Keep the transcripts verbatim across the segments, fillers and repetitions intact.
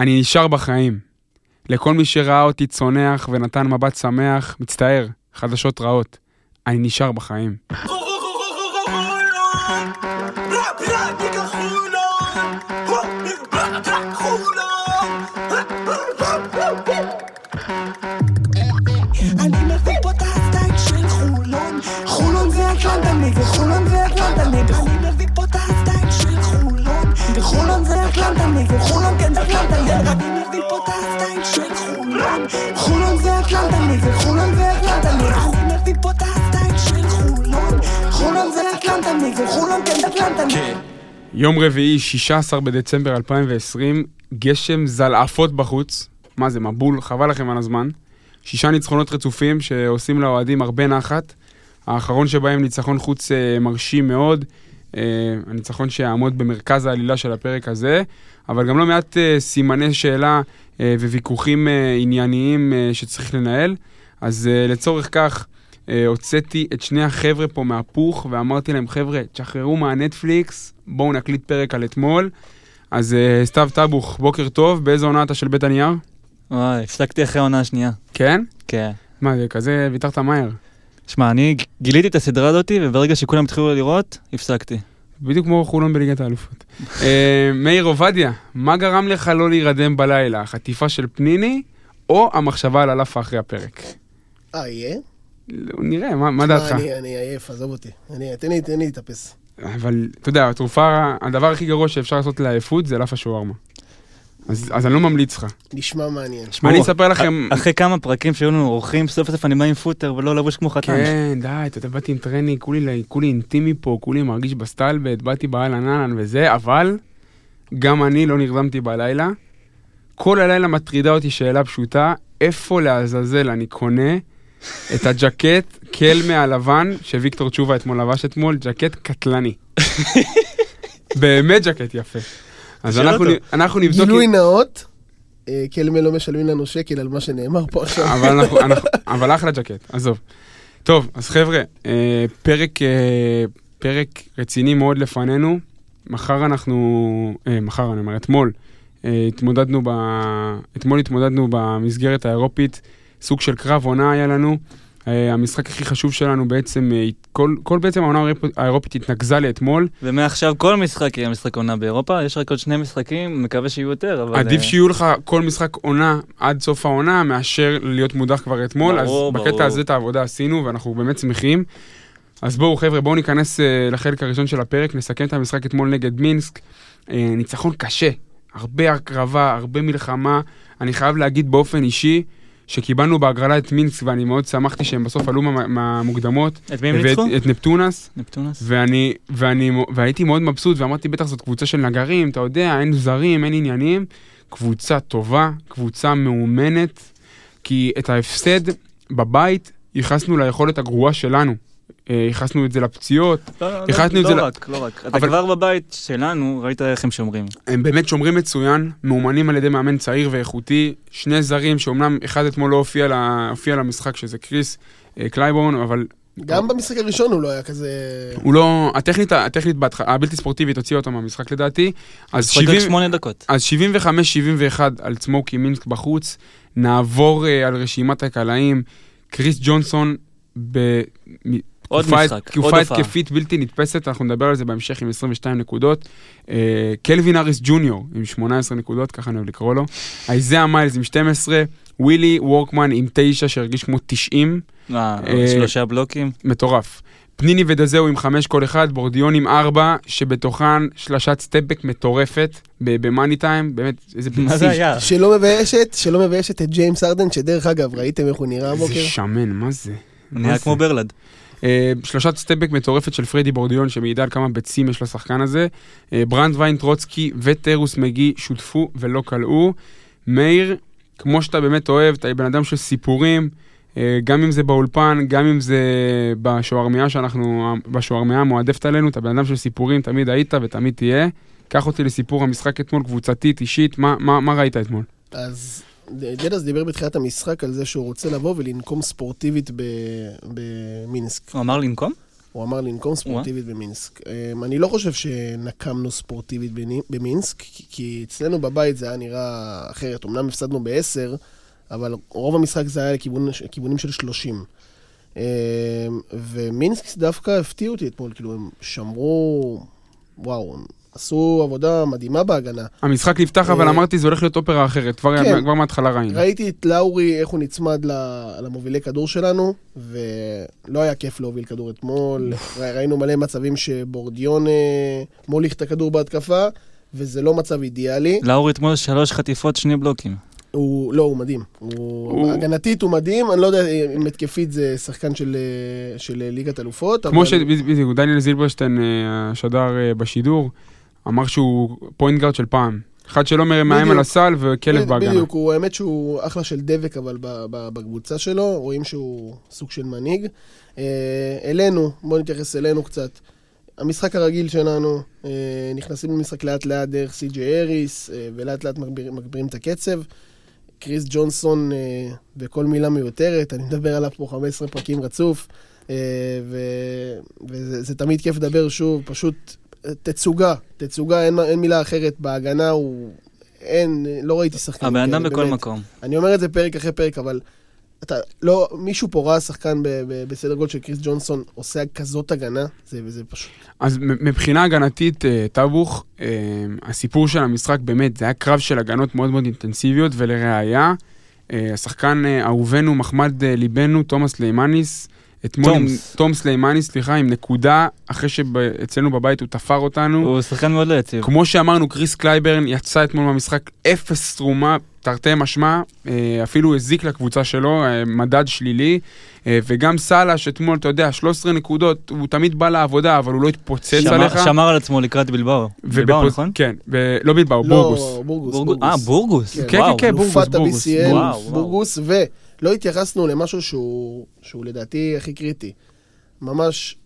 אני נשאר בחיים. לכל מי שראה אותי צונח ונתן מבט שמח, מצטער, חדשות רעות. אני נשאר בחיים. בחולון זה אטלנטה נגד חולון מביא פה את הסטייל של חולון בחולון זה אטלנטה נגד חולון כן זה אטלנטה נגד מביא פה את הסטייל של חולון חולון זה אטלנטה נגד חולון זה אטלנטה נגד מביא פה את הסטייל של חולון חולון זה אטלנטה נגד חולון כן זה אטלנטה נגד יום רביעי שישה עשר בדצמבר אלפיים ועשרים גשם זלעפות בחוץ מה זה מבול חבל לכם על הזמן שישה ניצחונות רצופים שעושים לאוהדים הרבה נחת האחרון שבהם ניצחון חוץ מרשים מאוד, הניצחון שיעמוד במרכז העלילה של הפרק הזה, אבל גם לא מעט סימני שאלה וויכוחים ענייניים שצריך לנהל, אז לצורך כך הוצאתי את שני החבר'ה פה מהפוך, ואמרתי להם חבר'ה, תשחררו מהנטפליקס, בואו נקליט פרק על אתמול, אז סתיו טבוך, בוקר טוב, באיזו עונה אתה של בית הנייר? וואי, הפסקתי אחרי עונה השנייה. כן? כן. מה, זה כזה ויתרת מהר? שמע, אני גיליתי את הסדרה הזאת, וברגע שכולם התחילו לראות, הפסקתי. בדיוק כמו חולון בליגת האלופות. מאיר עובדיה, מה גרם לך לא להירדם בלילה? החטיפה של פניני, או המחשבה על הלאפה אחרי הפרק? אה, יהיה? נראה, מה דעתך? אני עייף, עזוב אותי. תן לי להתאפס. אבל, אתה יודע, התרופה, הדבר הכי גרוע שאפשר לעשות לעייפות, זה לאפה שוארמה. אז, אז אני לא ממליץ לך. נשמע מעניין. אני אספר לכם... אחרי כמה פרקים שהיו לנו אורחים, סוף הסוף אני בא עם פוטר ולא לבוש כמו חתן. כן, די, אתה באתי עם טרני, כולי, כולי אינטימי פה, כולי מרגיש בסטלבט, באתי בעל הננן וזה, אבל גם אני לא נרדמתי בלילה. כל הלילה מטרידה אותי שאלה פשוטה, איפה להזזל אני קונה את הג'קט קלמה הלבן, שוויקטור תשובה אתמול לבש אתמול, ג'קט קטלני. באמת ג'קט יפה. אז אנחנו, אנחנו נבדוק... גילוי נאות, כלמי לא משלמים לנו שקל על מה שנאמר פה עכשיו. אבל, אנחנו, אנחנו, אבל אחלה ג'קט, עזוב. טוב, אז חבר'ה, פרק, פרק רציני מאוד לפנינו. מחר אנחנו... מחר, אני אומר, אתמול. התמודדנו ב, אתמול התמודדנו במסגרת האירופית. סוג של קרב עונה היה לנו. המשחק הכי חשוב שלנו בעצם, כל, כל בעצם העונה האירופית התנגזה לאתמול. ומעכשיו כל משחק יהיה משחק עונה באירופה, יש רק עוד שני משחקים, מקווה שיהיו יותר, אבל... עדיף שיהיו לך כל משחק עונה עד סוף העונה, מאשר להיות מודח כבר אתמול, אז בקטע הזה את העבודה עשינו, ואנחנו באמת שמחים. אז בואו חבר'ה, בואו ניכנס לחלק הראשון של הפרק, נסכם את המשחק אתמול נגד מינסק, ניצחון קשה, הרבה הקרבה, הרבה מלחמה, אני חייב להגיד באופן אישי, שקיבלנו בהגרלה את מינסק, ואני מאוד שמחתי שהם בסוף עלו מהמוקדמות. את מי הם ניצחו? את נפטונס. נפטונס. ואני, ואני, והייתי מאוד מבסוט, ואמרתי, בטח זאת קבוצה של נגרים, אתה יודע, אין זרים, אין עניינים. קבוצה טובה, קבוצה מאומנת, כי את ההפסד בבית, ייחסנו ליכולת הגרועה שלנו. ייחסנו את זה לפציעות. לא, לא, לא רק, לא רק. אתה כבר בבית שלנו, ראית איך הם שומרים. הם באמת שומרים מצוין, מאומנים על ידי מאמן צעיר ואיכותי, שני זרים שאומנם אחד אתמול לא הופיע למשחק, שזה קריס קלייבורן, אבל... גם במשחק הראשון הוא לא היה כזה... הוא לא... הטכנית, הטכנית הבלתי ספורטיבית הוציאה אותה מהמשחק לדעתי. אז שמונה דקות. אז שבעים וחמש שבעים ואחת על צמוקי מינסק בחוץ, נעבור על רשימת הקלעים, קריס ג'ונסון ב... עוד משחק, עוד הופעה. תקופה התקפית בלתי נתפסת, אנחנו נדבר על זה בהמשך עם עשרים ושתיים נקודות. קלווין האריס ג'וניור עם שמונה עשרה נקודות, ככה אני אוהב לקרוא לו. איזי מיילס עם שתים עשרה, ווילי וורקמן עם תשע, שהרגיש כמו תשעים. שלושה בלוקים. מטורף. פניני ודזהו עם חמש כל אחד, בורדיון עם ארבע, שבתוכן שלשת סטפבק מטורפת, במאני טיים, באמת, איזה פנסיב. מה זה היה? שלא מביישת, שלא מביישת את ג'יימס ארדן, שדרך אגב, ראיתם איך הוא נראה הבוקר? זה שמן, מה זה? נראה כמו ברלד. שלושת סטפבק מטורפת של פרדי בורדיון, שמעידה על כמה ביצים יש לשחקן הזה. ברנד ויין, טרוצקי וטיירוס מגי שותפו ולא קלעו. מאיר, כמו שאתה באמת אוהב, אתה בן אדם של סיפורים, גם אם זה באולפן, גם אם זה בשוארמיה שאנחנו, בשוארמיה מועדפת עלינו, אתה בן אדם של סיפורים, תמיד היית ותמיד תהיה. קח אותי לסיפור המשחק אתמול, קבוצתית, אישית, מה, מה, מה ראית אתמול? אז... דדאס דיבר בתחילת המשחק על זה שהוא רוצה לבוא ולנקום ספורטיבית במינסק. הוא אמר לנקום? הוא אמר לנקום ספורטיבית במינסק. אני לא חושב שנקמנו ספורטיבית במינסק, כי אצלנו בבית זה היה נראה אחרת. אמנם הפסדנו בעשר, אבל רוב המשחק זה היה לכיוונים של שלושים. ומינסק דווקא הפתיעו אותי אתמול, כאילו הם שמרו, וואו, עשו עבודה מדהימה בהגנה. המשחק נפתח, אבל אמרתי, זה הולך להיות אופרה אחרת, כבר מההתחלה ראינו. ראיתי את לאורי, איך הוא נצמד למובילי כדור שלנו, ולא היה כיף להוביל כדור אתמול. ראינו מלא מצבים שבורדיון מוליך את הכדור בהתקפה, וזה לא מצב אידיאלי. לאורי אתמול שלוש חטיפות, שני בלוקים. הוא, לא, הוא מדהים. הוא... הגנתית הוא מדהים, אני לא יודע אם התקפית זה שחקן של, של ליגת אלופות. כמו אבל... שדניאל זילברשטיין, השדר בשידור, אמר שהוא פוינט גארד של פעם. אחד שלא מרמיים על הסל וכלב בהגנה. בדיוק, הוא האמת שהוא אחלה של דבק, אבל בקבוצה שלו, רואים שהוא סוג של מנהיג. אלינו, בואו נתייחס אלינו קצת. המשחק הרגיל שלנו, נכנסים למשחק לאט לאט דרך סי.ג'יי אריס, ולאט לאט מגבירים את הקצב. קריס ג'ונסון בכל מילה מיותרת, אני מדבר עליו פה חמישה עשר פרקים רצוף, וזה תמיד כיף לדבר שוב, פשוט תצוגה, תצוגה, אין מילה אחרת, בהגנה הוא, אין, לא ראיתי שחקן. הבן אדם בכל מקום. אני אומר את זה פרק אחרי פרק, אבל מישהו פה ראה שחקן בסדר גודל של קריס ג'ונסון עושה כזאת הגנה, זה פשוט. אז מבחינה הגנתית, טבוך, הסיפור של המשחק באמת, זה היה קרב של הגנות מאוד מאוד אינטנסיביות, ולראיה, השחקן אהובנו, מחמד ליבנו, תומאס לימניס, תומס לימניס, סליחה, עם נקודה, אחרי שאצלנו בבית הוא תפר אותנו. הוא שחקן מאוד לא יציב. כמו שאמרנו, קריס קלייברן יצא אתמול מהמשחק אפס תרומה, תרתי משמע, אפילו הזיק לקבוצה שלו, מדד שלילי, וגם סאלה, שאתמול, אתה יודע, שלוש עשרה נקודות, הוא תמיד בא לעבודה, אבל הוא לא התפוצץ עליך. שמר על עצמו לקראת בלבאו. בלבאו, נכון? כן, לא בלבאו, בורגוס. בורגוס. אה, בורגוס? כן, כן, בורגוס, בורגוס. לא התייחסנו למשהו שהוא, שהוא לדעתי הכי קריטי. ממש,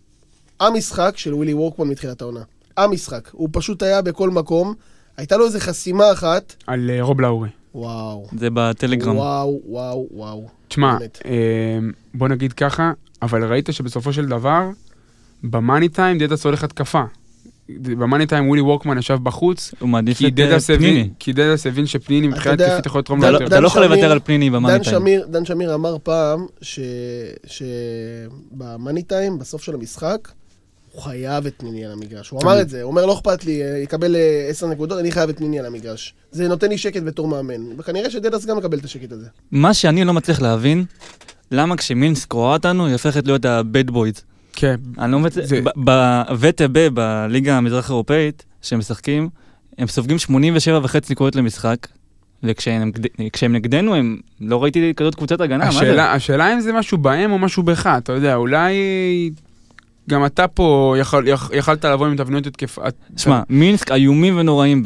המשחק של ווילי וורקמן מתחילת העונה. המשחק. הוא פשוט היה בכל מקום. הייתה לו איזו חסימה אחת. על רוב לאורי. וואו. זה בטלגרם. וואו, וואו, וואו. תשמע, בוא נגיד ככה, אבל ראית שבסופו של דבר, במאני טיים דדאס הולך התקפה. במאני טיים ווילי וורקמן ישב בחוץ, כי דדאס הבין, כי דדאס הבין שפניני מבחינת כפית יכול לתרום ליותר. אתה לא יכול לוותר על פניני במאני טיים. דן שמיר אמר פעם שבמאני טיים, בסוף של המשחק, הוא חייב את פניני על המגרש. הוא אמר את זה, הוא אומר לא אכפת לי, יקבל עשר נקודות, אני חייב את פניני על המגרש. זה נותן לי שקט בתור מאמן, וכנראה שדדאס גם מקבל את השקט הזה. מה שאני לא מצליח להבין, למה כשמינסק רואה אותנו, היא הופכת להיות הבד בויז. כן. אני לא מצליח, ב-וי טי בי, בליגה המזרח אירופאית, שהם משחקים, הם סופגים שמונים ושבע נקודה חמש נקודות למשחק, וכשהם נגדנו, הם לא ראיתי כזאת קבוצת הגנה, מה זה? השאלה אם זה משהו בהם או משהו בך, אתה יודע, אולי גם אתה פה יכלת לבוא עם תבניות התקפה. שמע, מינסק איומים ונוראים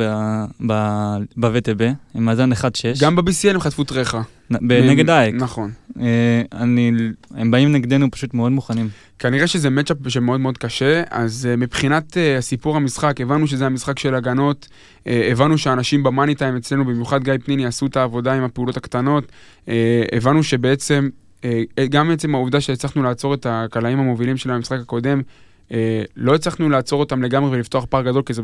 ב-וי טי בי, הם מאזן אחת שש. גם ב-בי סי אל הם חטפו טרחה. נגד אייק. נכון. הם באים נגדנו פשוט מאוד מוכנים. כנראה שזה מצ'אפ שמאוד מאוד קשה, אז מבחינת הסיפור המשחק, הבנו שזה המשחק של הגנות, הבנו שהאנשים במאני טיים אצלנו, במיוחד גיא פניני, עשו את העבודה עם הפעולות הקטנות, הבנו שבעצם, גם בעצם העובדה שהצלחנו לעצור את הקלעים המובילים של המשחק הקודם, לא הצלחנו לעצור אותם לגמרי ולפתוח פער גדול, כי זו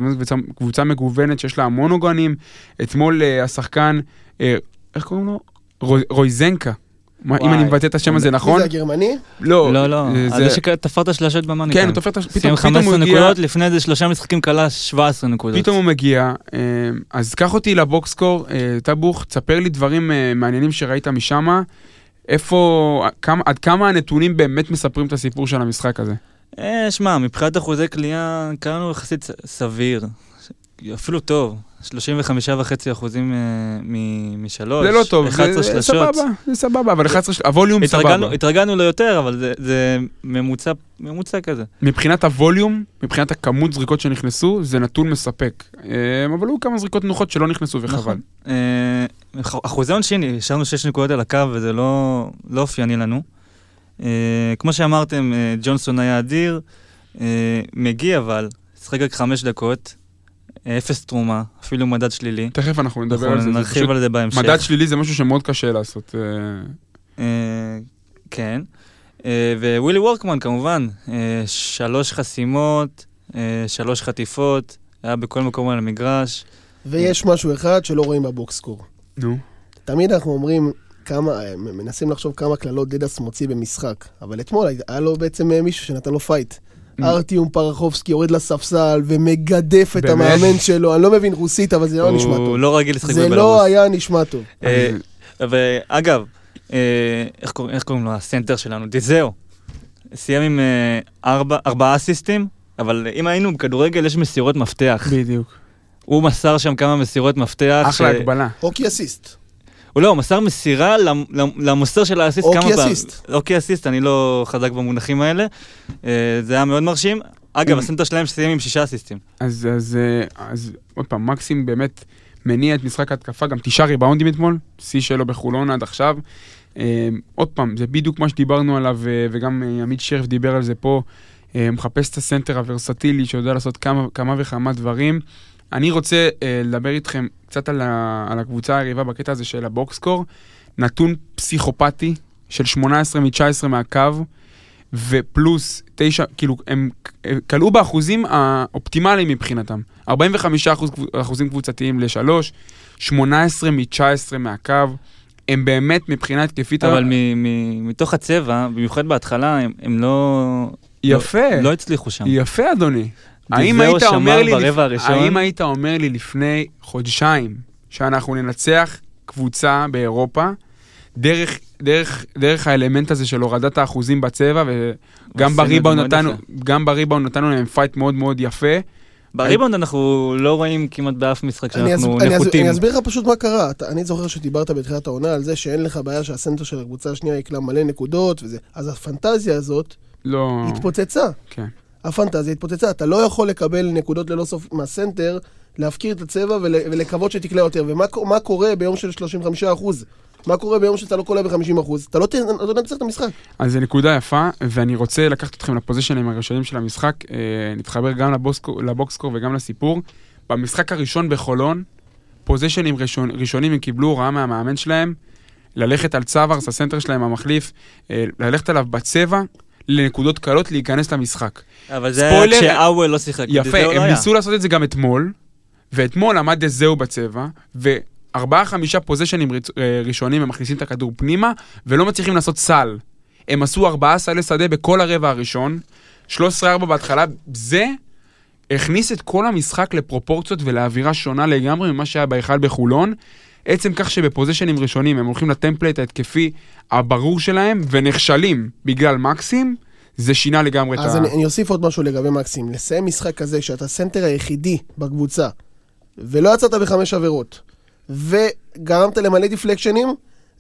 קבוצה מגוונת שיש לה המון עוגנים. אתמול השחקן, איך קוראים לו? רוזנקה. אם אני מבטא את השם הזה, נכון? זה הגרמני? לא. לא, לא. זה שתפר את השלשות במאני. כן, הוא תופר את השלשות. פתאום הוא מגיע. חמש עשרה נקודות, לפני זה שלושה משחקים קלה, שבע עשרה נקודות. פתאום הוא מגיע. אז קח אותי לבוקסקור, תבוך, תספר לי דברים מעניינים שראית משם. איפה, עד כמה הנתונים באמת מספרים את הסיפור של המשחק הזה? שמע, מבחינת אחוזי קליעה, קראנו יחסית סביר. אפילו טוב. שלושים וחמישה נקודה חמש אחוזים משלוש. זה לא טוב, זה סבבה, זה סבבה, אבל הווליום סבבה. התרגלנו ליותר, אבל זה ממוצע כזה. מבחינת הווליום, מבחינת הכמות זריקות שנכנסו, זה נתון מספק. אבל היו כמה זריקות נוחות שלא נכנסו, וחבל. אחוזי עונשין, השארנו שש נקודות על הקו, וזה לא אופייני לנו. כמו שאמרתם, ג'ונסון היה אדיר, מגי אבל, שחק רק חמש דקות, אפס תרומה, אפילו מדד שלילי. תכף אנחנו נדבר על זה. נרחיב על זה בהמשך. מדד שלילי זה משהו שמאוד קשה לעשות. כן. ווילי וורקמן כמובן, שלוש חסימות, שלוש חטיפות, היה בכל מקום על המגרש. ויש משהו אחד שלא רואים בבוקסקור. נו. תמיד אנחנו אומרים, מנסים לחשוב כמה קללות דדאס מוציא במשחק, אבל אתמול היה לו בעצם מישהו שנתן לו פייט. ארטיום פרחובסקי יורד לספסל ומגדף את המאמן שלו, אני לא מבין רוסית, אבל זה לא נשמע טוב. הוא לא רגיל לשחק בבלרוס. זה לא היה נשמע טוב. ואגב, איך קוראים לו? הסנטר שלנו, דיזאו. סיים עם ארבעה אסיסטים, אבל אם היינו בכדורגל יש מסירות מפתח. בדיוק. הוא מסר שם כמה מסירות מפתח. אחלה הגבלה. הוקי אסיסט. הוא לא, הוא מסר מסירה למוסר של האסיסט כמה פעם. אוקי אסיסט. אוקי אסיסט, אני לא חזק במונחים האלה. זה היה מאוד מרשים. אגב, הסנטר שלהם שסיים עם שישה אסיסטים. אז עוד פעם, מקסים באמת מניע את משחק ההתקפה, גם תשעה ריבאונדים אתמול, שיא שלו בחולון עד עכשיו. עוד פעם, זה בדיוק מה שדיברנו עליו, וגם עמית שרף דיבר על זה פה, מחפש את הסנטר הוורסטילי, שיודע לעשות כמה וכמה דברים. אני רוצה לדבר איתכם קצת על הקבוצה העריבה בקטע הזה של הבוקסקור, נתון פסיכופתי של שמונה עשרה מתשע עשרה מהקו, ופלוס תשע, כאילו הם קלעו באחוזים האופטימליים מבחינתם, ארבעים וחמישה אחוזים קבוצתיים ל-שלוש, שמונה עשרה מתשע עשרה מהקו, הם באמת מבחינת כפית... אבל מתוך הצבע, במיוחד בהתחלה, הם לא... יפה. לא הצליחו שם. יפה, אדוני. האם היית, לפ... האם היית אומר לי לפני חודשיים שאנחנו ננצח קבוצה באירופה דרך, דרך, דרך האלמנט הזה של הורדת האחוזים בצבע, וגם בריבאונד נתנו, גם בריבאונד נתנו להם פייט מאוד מאוד יפה. בריבאונד אנחנו לא רואים כמעט באף משחק שאנחנו נחותים. אני אסביר לך פשוט מה קרה. אני זוכר שדיברת בתחילת העונה על זה שאין לך בעיה שהסנטר של הקבוצה השנייה יקלה מלא נקודות וזה. אז הפנטזיה הזאת התפוצצה. כן. הפנטזיה התפוצצה, אתה לא יכול לקבל נקודות ללא סוף מהסנטר, להפקיר את הצבע ולקוות שתקלה יותר. ומה קורה ביום של שלושים וחמישה אחוז? מה קורה ביום שאתה לא קולה ב-חמישים אחוז? אתה לא תנצח את המשחק. אז זו נקודה יפה, ואני רוצה לקחת אתכם לפוזישנים הראשונים של המשחק, נתחבר גם לבוקסקור וגם לסיפור. במשחק הראשון בחולון, פוזישנים ראשונים הם קיבלו הוראה מהמאמן שלהם, ללכת על צווארס, הסנטר שלהם המחליף, ללכת עליו בצבע, לנקודות קלות להיכנס למשחק. אבל זה היה כשאוול לא שיחק. יפה, הם ניסו לעשות את זה גם אתמול, ואתמול עמד דזהו בצבע, וארבעה, חמישה פוזישנים ראשונים הם מכניסים את הכדור פנימה, ולא מצליחים לעשות סל. הם עשו ארבעה סלי שדה בכל הרבע הראשון, שלוש עשרה ארבע בהתחלה, זה הכניס את כל המשחק לפרופורציות ולאווירה שונה לגמרי ממה שהיה בהיכל בחולון, עצם כך שבפוזישנים ראשונים הם הולכים לטמפלייט ההתקפי הברור שלהם ונכשלים בגלל מקסים, זה שינה לגמרי את ה... אז אני אוסיף עוד משהו לגבי מקסים. לסיים משחק כזה, כשאתה סנטר היחידי בקבוצה, ולא יצאת בחמש עבירות, וגרמת למלא דיפלקשנים,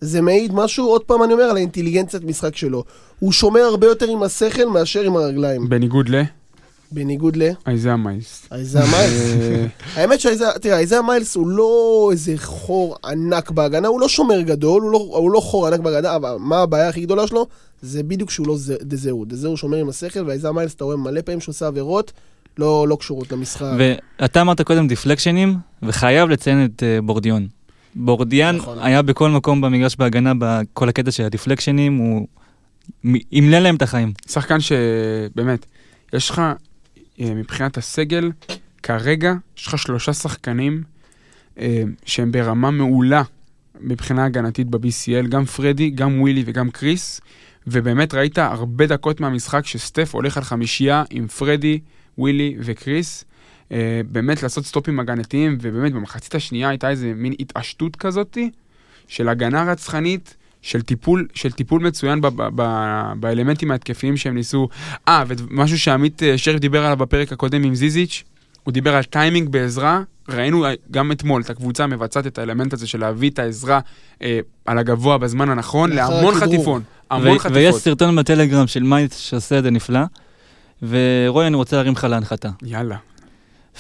זה מעיד משהו, עוד פעם אני אומר, על האינטליגנציית משחק שלו. הוא שומע הרבה יותר עם השכל מאשר עם הרגליים. בניגוד ל... בניגוד ל... איזה מיילס. איזה מיילס. האמת שאיזה... תראה, איזה מיילס הוא לא איזה חור ענק בהגנה, הוא לא שומר גדול, הוא לא, הוא לא חור ענק בהגנה, אבל מה הבעיה הכי גדולה שלו? זה בדיוק שהוא לא דזהו. דזהו שומר עם השכל, ואיזה מיילס אתה רואה מלא פעמים שעושה עבירות, לא, לא קשורות למשחק. ואתה אמרת קודם דיפלקשנים, וחייב לציין את בורדיון. בורדיאן נכון. היה בכל מקום במגרש בהגנה, בכל הקטע של הדיפלקשנים, הוא ימלא להם את החיים. שחקן שבאמת, יש לך... מבחינת הסגל, כרגע יש לך שלושה שחקנים אה, שהם ברמה מעולה מבחינה הגנתית ב-בי סי אל, גם פרדי, גם ווילי וגם קריס, ובאמת ראית הרבה דקות מהמשחק שסטף הולך על חמישייה עם פרדי, ווילי וקריס, אה, באמת לעשות סטופים הגנתיים, ובאמת במחצית השנייה הייתה איזה מין התעשתות כזאת של הגנה רצחנית, של טיפול, של טיפול מצוין ב- ב- ב- באלמנטים ההתקפיים שהם ניסו. אה, ומשהו שעמית שרף דיבר עליו בפרק הקודם עם זיזיץ', הוא דיבר על טיימינג בעזרה, ראינו גם אתמול את הקבוצה מבצעת את האלמנט הזה של להביא את העזרה אה, על הגבוה בזמן הנכון, להמון חטיפון, המון ו- חטיפות. ויש סרטון בטלגרם של מייץ שעושה את זה נפלא, ורואי אני רוצה להרים לך להנחתה. יאללה.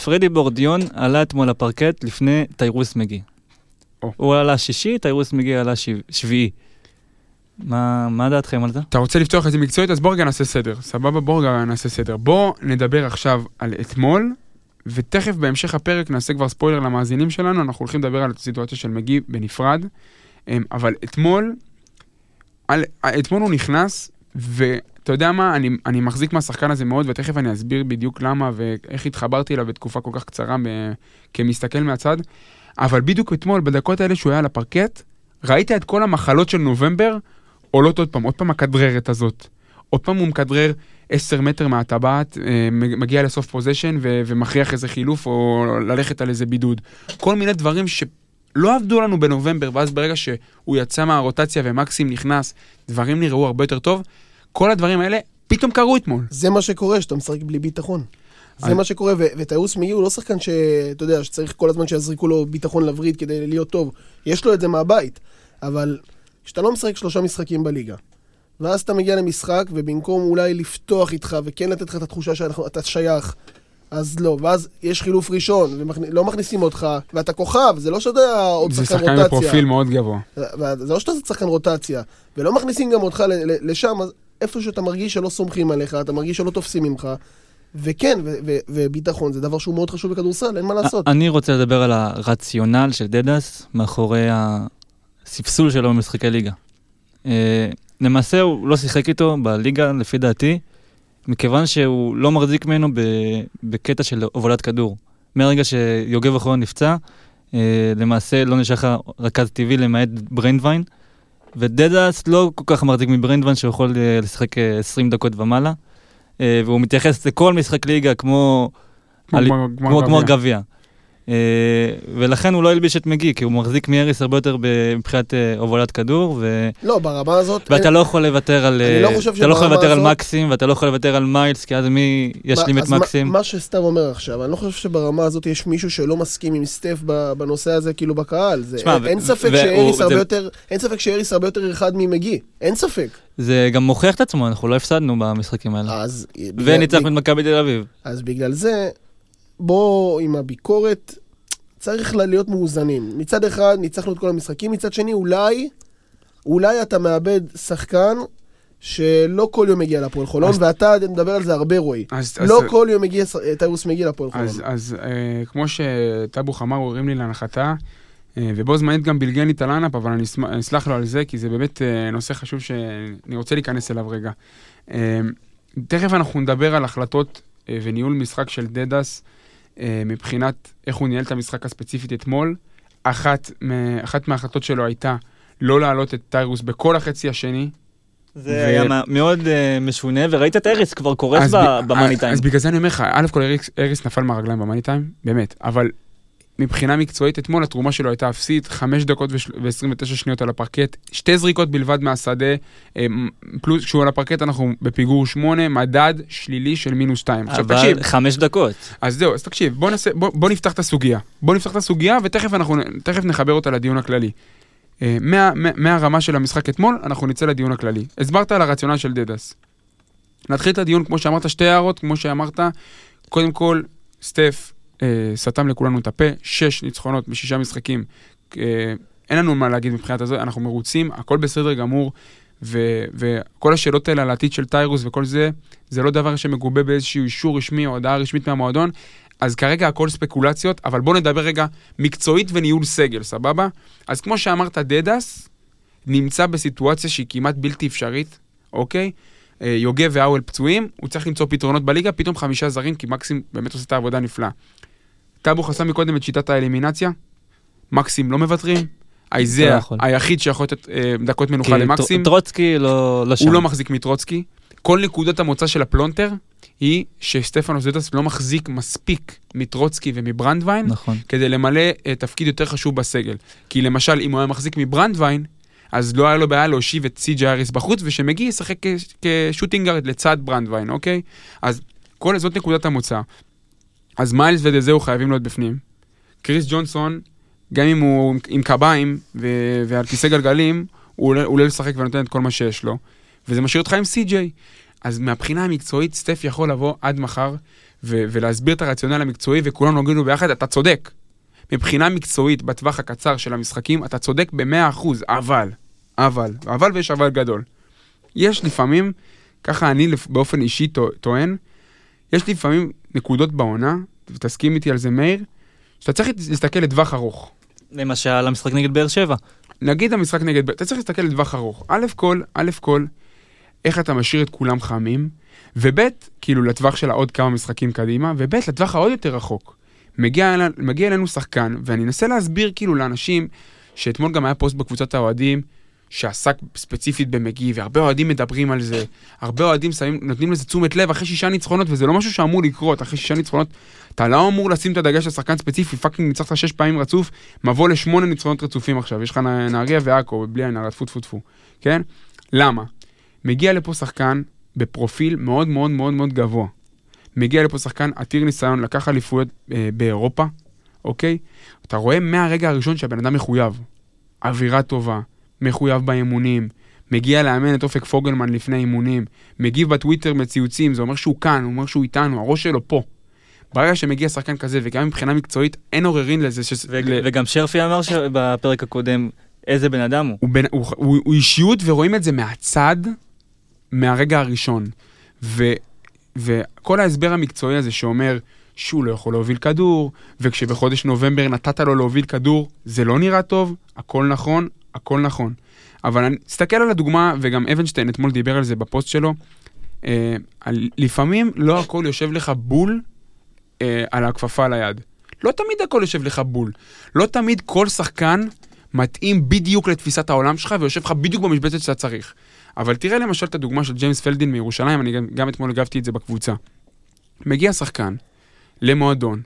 פרדי בורדיון עלה אתמול הפרקט לפני טיירוס מגי. Oh. הוא עלה שישי, טיירוס מגי עלה שב... שביעי. מה, מה דעתכם על זה? אתה רוצה לפתוח את זה מקצועית, אז בוא רגע נעשה סדר. סבבה, בוא רגע נעשה סדר. בוא נדבר עכשיו על אתמול, ותכף בהמשך הפרק נעשה כבר ספוילר למאזינים שלנו, אנחנו הולכים לדבר על הסיטואציה של מגי בנפרד, אבל אתמול, על, אתמול הוא נכנס ואתה יודע מה, אני, אני מחזיק מהשחקן הזה מאוד, ותכף אני אסביר בדיוק למה, ואיך התחברתי אליו בתקופה כל כך קצרה, ב- כמסתכל מהצד, אבל בדיוק אתמול, בדקות האלה שהוא היה על הפרקט, ראית את כל המחלות של נובמבר, עולות עוד פעם, עוד פעם הכדררת הזאת, עוד פעם הוא מכדרר עשר מטר מהטבעת, מגיע לסוף פוזשן, ו- ומכריח איזה חילוף, או ללכת על איזה בידוד. כל מיני דברים ש... לא עבדו לנו בנובמבר, ואז ברגע שהוא יצא מהרוטציה ומקסים נכנס, דברים נראו הרבה יותר טוב, כל הדברים האלה פתאום קרו אתמול. זה מה שקורה, שאתה משחק בלי ביטחון. זה מה שקורה, וטיוס מגי הוא לא שחקן שאתה יודע, שצריך כל הזמן שיזריקו לו ביטחון לברית כדי להיות טוב. יש לו את זה מהבית, אבל כשאתה לא משחק שלושה משחקים בליגה, ואז אתה מגיע למשחק, ובמקום אולי לפתוח איתך, וכן לתת לך את התחושה שאתה שייך, אז לא, ואז יש חילוף ראשון, ולא מכניסים אותך, ואתה כוכב, זה לא שאתה עוד שחקן רוטציה. זה שחקן בפרופיל מאוד גבוה. זה לא שאתה שחקן רוטציה, ולא מכניסים גם אותך לשם, אז איפה שאתה מרגיש שלא סומכים עליך, אתה מרגיש שלא תופסים ממך, וכן, וביטחון, זה דבר שהוא מאוד חשוב בכדורסל, אין מה לעשות. אני רוצה לדבר על הרציונל של דדאס, מאחורי הספסול שלו במשחקי ליגה. למעשה הוא לא שיחק איתו בליגה, לפי דעתי, מכיוון שהוא לא מחזיק ממנו בקטע של הובלת כדור. מהרגע שיוגב אחרון נפצע, למעשה לא נשאר רכז טבעי למעט ברנדווין, ודדאס לא כל כך מחזיק מברנדווין שיכול לשחק עשרים דקות ומעלה, והוא מתייחס לכל משחק ליגה כמו גביע. ולכן הוא לא ילביש את מגי, כי הוא מחזיק מאריס הרבה יותר מבחינת הובלת כדור, לא, ברמה הזאת, ואתה לא יכול לוותר על מקסים, ואתה לא יכול לוותר על מיילס, כי אז מי ישלים את מקסים? מה שסתם אומר עכשיו, אני לא חושב שברמה הזאת יש מישהו שלא מסכים עם סטף בנושא הזה, כאילו בקהל, אין ספק שאריס הרבה יותר אחד ממגי, אין ספק. זה גם מוכיח את עצמו, אנחנו לא הפסדנו במשחקים האלה, וניצחנו את מכבי תל אביב. אז בגלל זה, בוא עם הביקורת, צריך להיות מאוזנים. מצד אחד ניצחנו את כל המשחקים, מצד שני אולי, אולי אתה מאבד שחקן שלא כל יום מגיע לפועל חולון, ואתה מדבר על זה הרבה רואי. לא כל יום מגיע, טיירוס מגיע לפועל חולון. אז כמו שטאבוך אמר, הוא הרים לי להנחתה, ובו זמנית גם בלגן לי את הלאנאפ, אבל אני אסלח לו על זה, כי זה באמת נושא חשוב שאני רוצה להיכנס אליו רגע. תכף אנחנו נדבר על החלטות וניהול משחק של דדאס, מבחינת איך הוא ניהל את המשחק הספציפית אתמול, אחת, אחת מההחלטות שלו הייתה לא להעלות את טיירוס בכל החצי השני. זה ו... היה מאוד uh, משונה, וראית את אריס כבר קורס במאניטיים. אז בגלל זה אני אומר לך, א' כל אריס, אריס נפל מהרגליים במאניטיים, באמת, אבל מבחינה מקצועית אתמול התרומה שלו הייתה אפסית, חמש דקות ועשרים ותשע שניות על הפרקט, שתי זריקות בלבד מהשדה, פלוס כשהוא על הפרקט אנחנו בפיגור שמונה, מדד שלילי של מינוס שתיים. אבל תקשיב, חמש דקות. אז זהו, אז תקשיב, בוא, נעשה, בוא, בוא נפתח את הסוגיה. בוא נפתח את הסוגיה ותכף אנחנו, תכף נחבר אותה לדיון הכללי. מה, מה, מהרמה של המשחק אתמול, אנחנו נצא לדיון הכללי. הסברת על הרציונל של דדאס. נתחיל את הדיון, כמו שאמרת, שתי הערות, כמו שאמרת, קודם כל, סטף, סתם לכולנו את הפה, שש ניצחונות בשישה משחקים, אין לנו מה להגיד מבחינת הזאת, אנחנו מרוצים, הכל בסדר גמור, וכל השאלות האלה על העתיד של טיירוס וכל זה, זה לא דבר שמגובה באיזשהו אישור רשמי או הודעה רשמית מהמועדון, אז כרגע הכל ספקולציות, אבל בואו נדבר רגע מקצועית וניהול סגל, סבבה? אז כמו שאמרת, דדאס נמצא בסיטואציה שהיא כמעט בלתי אפשרית, אוקיי? יוגב ואוהל פצועים, הוא צריך למצוא פתרונות בליגה, פתאום חמישה זרים, כי מקסים באמת עושה את העבודה נפלאה. טאבו חסם מקודם את שיטת האלימינציה, מקסים לא מבטרים, איזה היחיד שיכול לתת דקות מנוחה למקסים, טרוצקי לא שם. הוא לא מחזיק מטרוצקי, כל נקודת המוצא של הפלונטר, היא שסטפנוס דדאס לא מחזיק מספיק מטרוצקי ומברנדווין, כדי למלא תפקיד יותר חשוב בסגל. כי למשל, אם הוא היה מחזיק מברנדווין, אז לא היה לו בעיה להושיב את סי ג'י אריס בחוץ, ושמגי ישחק כשוטינגרד לצד ברנדווין, אוקיי? אז כל זאת נקודת המוצא. אז מיילס ודזהו חייבים להיות בפנים. קריס ג'ונסון, גם אם הוא עם קביים ו- ועל כיסא גלגלים, הוא עולה לשחק ונותן את כל מה שיש לו. וזה משאיר אותך עם סי-ג'יי. אז מהבחינה המקצועית, סטף יכול לבוא עד מחר, ו- ולהסביר את הרציונל המקצועי, וכולנו נוגענו ביחד, אתה צודק. מבחינה מקצועית, בטווח הקצר של המשחקים, אתה צודק ב-מאה אחוז, אבל... אבל, אבל ויש אבל גדול. יש לפעמים, ככה אני באופן אישי טוען, יש לפעמים נקודות בעונה, ותסכים איתי על זה מאיר, שאתה צריך להסתכל לדווח ארוך. למשל, המשחק נגד באר שבע. נגיד המשחק נגד באר שבע, אתה צריך להסתכל לדווח ארוך. א' כל, א' כל, איך אתה משאיר את כולם חמים, ובית, כאילו לטווח של עוד כמה משחקים קדימה, ובית, לטווח העוד יותר רחוק. מגיע, מגיע אלינו שחקן, ואני אנסה להסביר כאילו לאנשים, שאתמול גם היה פוסט בקבוצת האוהדים, שעסק ספציפית במגי, והרבה אוהדים מדברים על זה, הרבה אוהדים שמים, נותנים לזה תשומת לב, אחרי שישה ניצחונות, וזה לא משהו שאמור לקרות, אחרי שישה ניצחונות, אתה לא אמור לשים את הדגש לשחקן ספציפי, פאקינג ניצחת שש פעמים רצוף, מבוא לשמונה ניצחונות רצופים עכשיו, יש לך נהריה ועכו, בלי הנהרת, פו, פו, פו, כן? למה? מגיע לפה שחקן בפרופיל מאוד מאוד מאוד מאוד גבוה, מגיע לפה שחקן עתיר ניסיון, לקח אליפויות באירופה, אוקיי? אתה רואה מהרגע הראשון שהבן אדם מחויב, אווירה טובה, מחויב באימונים, מגיע לאמן את אופק פוגלמן לפני אימונים, מגיב בטוויטר מציוצים, זה אומר שהוא כאן, הוא אומר שהוא איתנו, הראש שלו פה. ברגע שמגיע שחקן כזה, וגם מבחינה מקצועית, אין עוררין לזה. ש... ו- ל... וגם שרפי אמר שבפרק הקודם, איזה בן אדם הוא? הוא, בן... הוא, הוא, הוא אישיות, ורואים את זה מהצד, מהרגע הראשון. ו... וכל ההסבר המקצועי הזה שאומר, שהוא לא יכול להוביל כדור, וכשבחודש נובמבר נתת לו להוביל כדור, זה לא נראה טוב, הכל נכון, הכל נכון. אבל אני אסתכל על הדוגמה, וגם אבנשטיין אתמול דיבר על זה בפוסט שלו, אה, על, לפעמים לא הכל יושב לך בול אה, על הכפפה על היד. לא תמיד הכל יושב לך בול. לא תמיד כל שחקן מתאים בדיוק לתפיסת העולם שלך, ויושב לך בדיוק במשבצת שאתה צריך. אבל תראה למשל את הדוגמה של ג'יימס פלדין מירושלים, אני גם, גם אתמול הגבתי את זה בקבוצה. מגיע שחקן למועדון,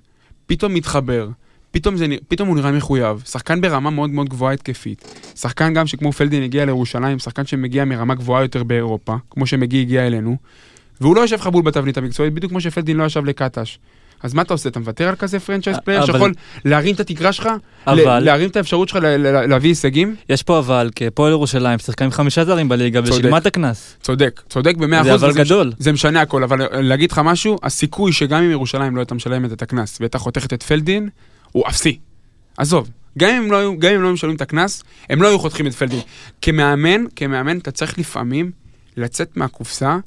פתאום מתחבר, פתאום, זה, פתאום הוא נראה מחויב, שחקן ברמה מאוד מאוד גבוהה התקפית, שחקן גם שכמו פלדין הגיע לירושלים, שחקן שמגיע מרמה גבוהה יותר באירופה, כמו שמגיע הגיע אלינו, והוא לא יושב חבול בתבנית המקצועית, בדיוק כמו שפלדין לא ישב לקטש. אז מה אתה עושה? אתה מוותר על כזה פרנצ'ייז פלייר שיכול להרים את התקרה שלך, להרים את האפשרות שלך להביא הישגים? יש פה אבל, כפועל ירושלים, שחקה עם חמישה זרים בליגה, בשביל מה אתה קנס? צודק, צודק במאה אחוז. זה אבל גדול. זה משנה הכל, אבל להגיד לך משהו, הסיכוי שגם אם ירושלים לא הייתה משלמת את הקנס, והייתה חותכת את פלדין, הוא אפסי. עזוב, גם אם לא משלמים את הקנס, הם לא היו חותכים את פלדין. כמאמן, כמאמן אתה צריך לפעמים לצאת מהקופסה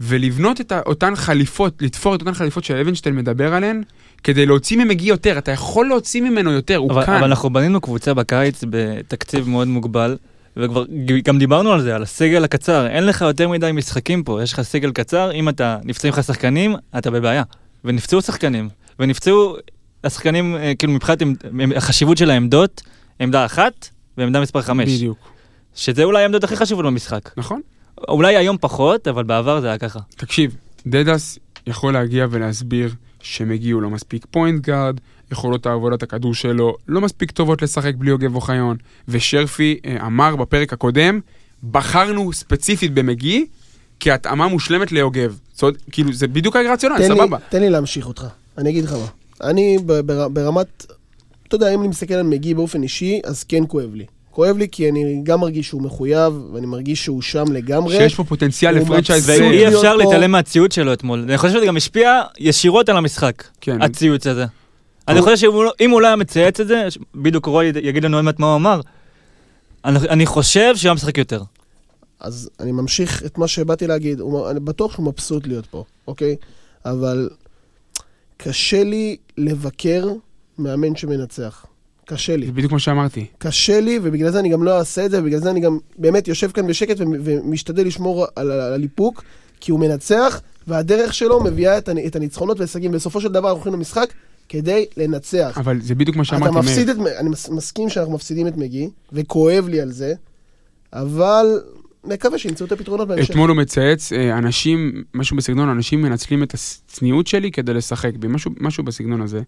ולבנות את אותן חליפות, לתפור את אותן חליפות שאבנשטיין מדבר עליהן, כדי להוציא ממגי יותר, אתה יכול להוציא ממנו יותר, הוא כאן. אבל אנחנו בנינו קבוצה בקיץ בתקציב מאוד מוגבל, וגם דיברנו על זה, על הסגל הקצר, אין לך יותר מדי משחקים פה, יש לך סגל קצר, אם אתה נפצעים לך שחקנים, אתה בבעיה. ונפצעו שחקנים, ונפצעו השחקנים, כאילו מבחינת החשיבות של העמדות, עמדה אחת ועמדה מספר חמש. בדיוק. שזה אולי העמדות הכי חשובות במשחק. נכון. אולי היום פחות, אבל בעבר זה היה ככה. תקשיב, דדאס יכול להגיע ולהסביר שמגיעו לא מספיק פוינט גארד, יכולות העבודת הכדור שלו, לא מספיק טובות לשחק בלי יוגב וחיון, ושרפי אמר בפרק הקודם, בחרנו ספציפית במגי, כי התאמה מושלמת ליוגב. צוד, כאילו, זה בדיוק הגרציונל, סבבה. תן לי להמשיך אותך, אני אגיד לך מה. אני ברמת, אתה יודע, אם אני מסתכל על מגי באופן אישי, אז כן כואב לי. כואב לי, כי אני גם מרגיש שהוא מחויב, ואני מרגיש שהוא שם לגמרי. שיש פה פוטנציאל לפרנצ'ייז. ואי אפשר להתעלם מהציוץ שלו אתמול. אני חושב שזה גם השפיע ישירות על המשחק, הציוץ הזה. אני חושב שאם הוא לא היה מצייץ את זה, בדיוק רוי יגיד לנו באמת מה הוא אמר, אני חושב שהוא היה משחק יותר. אז אני ממשיך את מה שבאתי להגיד. אני בטוח שהוא מבסוט להיות פה, אוקיי? אבל קשה לי לבקר מאמן שמנצח. קשה לי. זה בדיוק מה שאמרתי. קשה לי, ובגלל זה אני גם לא אעשה את זה, ובגלל זה אני גם באמת יושב כאן בשקט ו- ומשתדל לשמור על הליפוק, כי הוא מנצח, והדרך שלו מביאה את, הנ- את הניצחונות והישגים, ובסופו של דבר אנחנו הולכים למשחק כדי לנצח. אבל זה בדיוק מה שאמרתי. מפסיד את, אני מסכים שאנחנו מפסידים את מגי, וכואב לי על זה, אבל מקווה שימצאו את הפתרונות בהמשך. אתמול הוא מצייץ, אנשים, משהו בסגנון, אנשים מנצלים את הצניעות שלי כדי לשחק בי, משהו, משהו בסגנון הזה.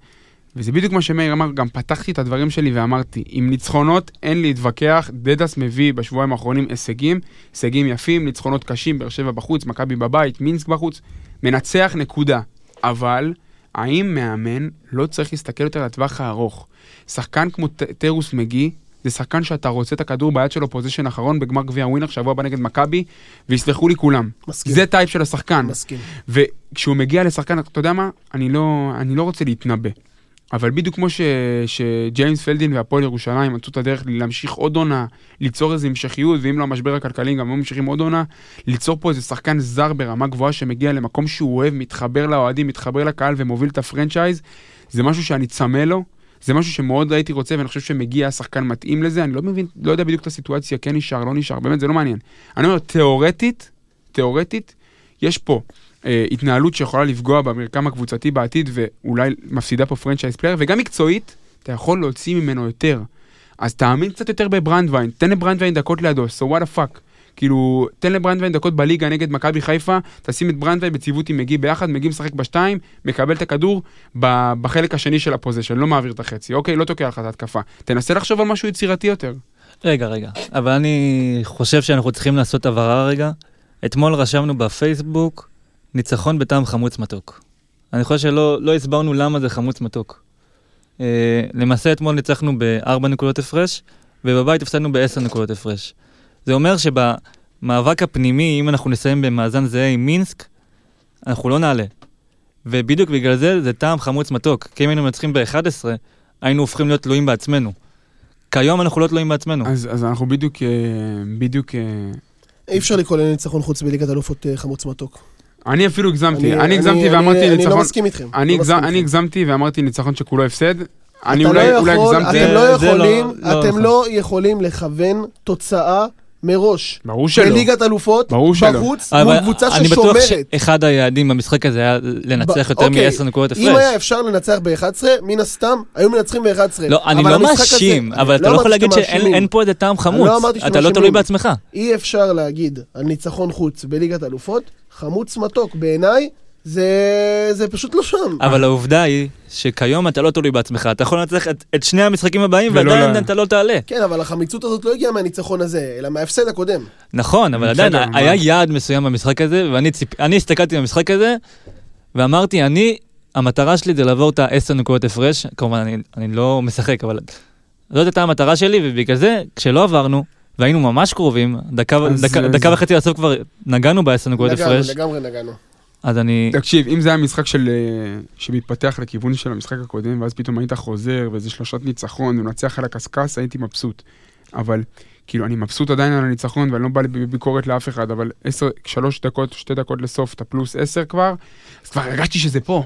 וזה בדיוק מה שמאיר אמר, גם פתחתי את הדברים שלי ואמרתי, עם ניצחונות אין להתווכח, דדאס מביא בשבועיים האחרונים הישגים, הישגים יפים, ניצחונות קשים, באר שבע בחוץ, מכבי בבית, מינסק בחוץ, מנצח נקודה. אבל, האם מאמן לא צריך להסתכל יותר לטווח הארוך? שחקן כמו טיירוס מגי, זה שחקן שאתה רוצה את הכדור ביד שלו פוזישן אחרון בגמר גביע ווינר שבוע הבא נגד מכבי, ויסלחו לי כולם. מסכים. זה טייפ של השחקן. מסכים. וכשהוא מגיע לשחקן, אתה יודע מה? אני לא, אני לא רוצה להתנבא. אבל בדיוק כמו שג'יימס פלדין והפועל ירושלים מצאו את הדרך להמשיך עוד עונה, ליצור איזו המשכיות, ואם לא המשבר הכלכלי גם לא ממשיכים עוד עונה, ליצור פה איזה שחקן זר ברמה גבוהה שמגיע למקום שהוא אוהב, מתחבר לאוהדים, מתחבר לקהל ומוביל את הפרנצ'ייז, זה משהו שאני צמא לו, זה משהו שמאוד הייתי רוצה, ואני חושב שמגיע השחקן מתאים לזה, אני לא מבין, לא יודע בדיוק את הסיטואציה, כן נשאר, לא נשאר, באמת זה לא מעניין. אני אומר, תיאורטית, תיאורטית, יש פה אה, התנהלות שיכולה לפגוע במרקם הקבוצתי בעתיד, ואולי מפסידה פה פרנצ'ייז פלייר, וגם מקצועית, אתה יכול להוציא ממנו יותר. אז תאמין קצת יותר בברנדווין, תן לברנדווין דקות לידו, so what the fuck. כאילו, תן לברנדווין דקות בליגה נגד מכבי חיפה, תשים את ברנדווין בציוות עם מגי ביחד, מגי משחק בשתיים, מקבל את הכדור בחלק השני של הפוזישן, לא מעביר את החצי, אוקיי, לא תוקע לך את ההתקפה. תנסה לחשוב על משהו יצירתי יותר. רגע, רגע, אבל אני חושב שאנחנו צריכים לעשות הבהרה רגע. אתמול רשמנו בפייסבוק, ניצחון בטעם חמוץ מתוק. אני חושב שלא לא הסברנו למה זה חמוץ מתוק. אה, למעשה אתמול ניצחנו ב-ארבע נקודות הפרש, ובבית הפסדנו ב-עשר נקודות הפרש. זה אומר שבמאבק הפנימי, אם אנחנו נסיים במאזן זהה עם מינסק, אנחנו לא נעלה. ובדיוק בגלל זה, זה טעם חמוץ מתוק. כי אם היינו מנצחים ב-אחת עשרה, היינו הופכים להיות תלויים בעצמנו. כיום אנחנו לא תלויים בעצמנו. אז, אז אנחנו בדיוק, בדיוק... אי אפשר לקרוא לניצחון חוץ בליגת אלופות חמוץ מתוק. אני אפילו הגזמתי. אני, אני הגזמתי אני, ואמרתי אני, ניצחון... אני לא מסכים איתכם. אני, לא מסכים אני הגזמתי ואמרתי ניצחון שכולו הפסד. אני אולי, לא יכול, אולי הגזמתי... אתם, לא יכולים, לא, לא אתם לא יכולים לכוון תוצאה מראש. ברור שלא. בליגת אלופות, בחוץ, מול קבוצה ששומרת. אני בטוח שאחד היעדים במשחק הזה היה לנצח יותר מ-עשר נקודות הפרש. אם היה אפשר לנצח ב-אחת עשרה, מן הסתם, היו מנצחים ב-אחת עשרה. לא, אני לא מאשים, אבל אתה לא יכול להגיד שאין פה איזה טעם חמוץ. אתה לא תלוי בעצמך. אי אפשר להגיד על ניצחון חוץ בליגת אלופות, חמוץ מתוק בעיניי, זה, זה פשוט לא שם. אבל העובדה היא שכיום אתה לא תלוי בעצמך. אתה יכול לנצח את, את שני המשחקים הבאים, ועדיין לא... אתה לא תעלה. כן, אבל החמיצות הזאת לא הגיעה מהניצחון הזה, אלא מההפסד הקודם. נכון, אבל עדיין היה יעד מסוים במשחק הזה, ואני ציפ... אני הסתכלתי במשחק הזה, ואמרתי, אני, המטרה שלי זה לעבור את ה-עשר נקודות הפרש. כמובן, אני, אני לא משחק, אבל זאת הייתה המטרה שלי, ובגלל זה, כשלא עברנו, והיינו ממש קרובים, דקה, דקה, זה... דקה וחצי לסוף כבר נגענו ב-עשר נקודות הפרש. לגמרי נגענו. אז אני... תקשיב, אם זה היה משחק של... שמתפתח לכיוון של המשחק הקודם, ואז פתאום היית חוזר, וזה שלושת ניצחון, ונצח על הקסקס, הייתי מבסוט. אבל, כאילו, אני מבסוט עדיין על הניצחון, ואני לא בא לביקורת לאף אחד, אבל עשר, שלוש דקות, שתי דקות לסוף, אתה פלוס עשר כבר, אז כבר הרגשתי שזה פה.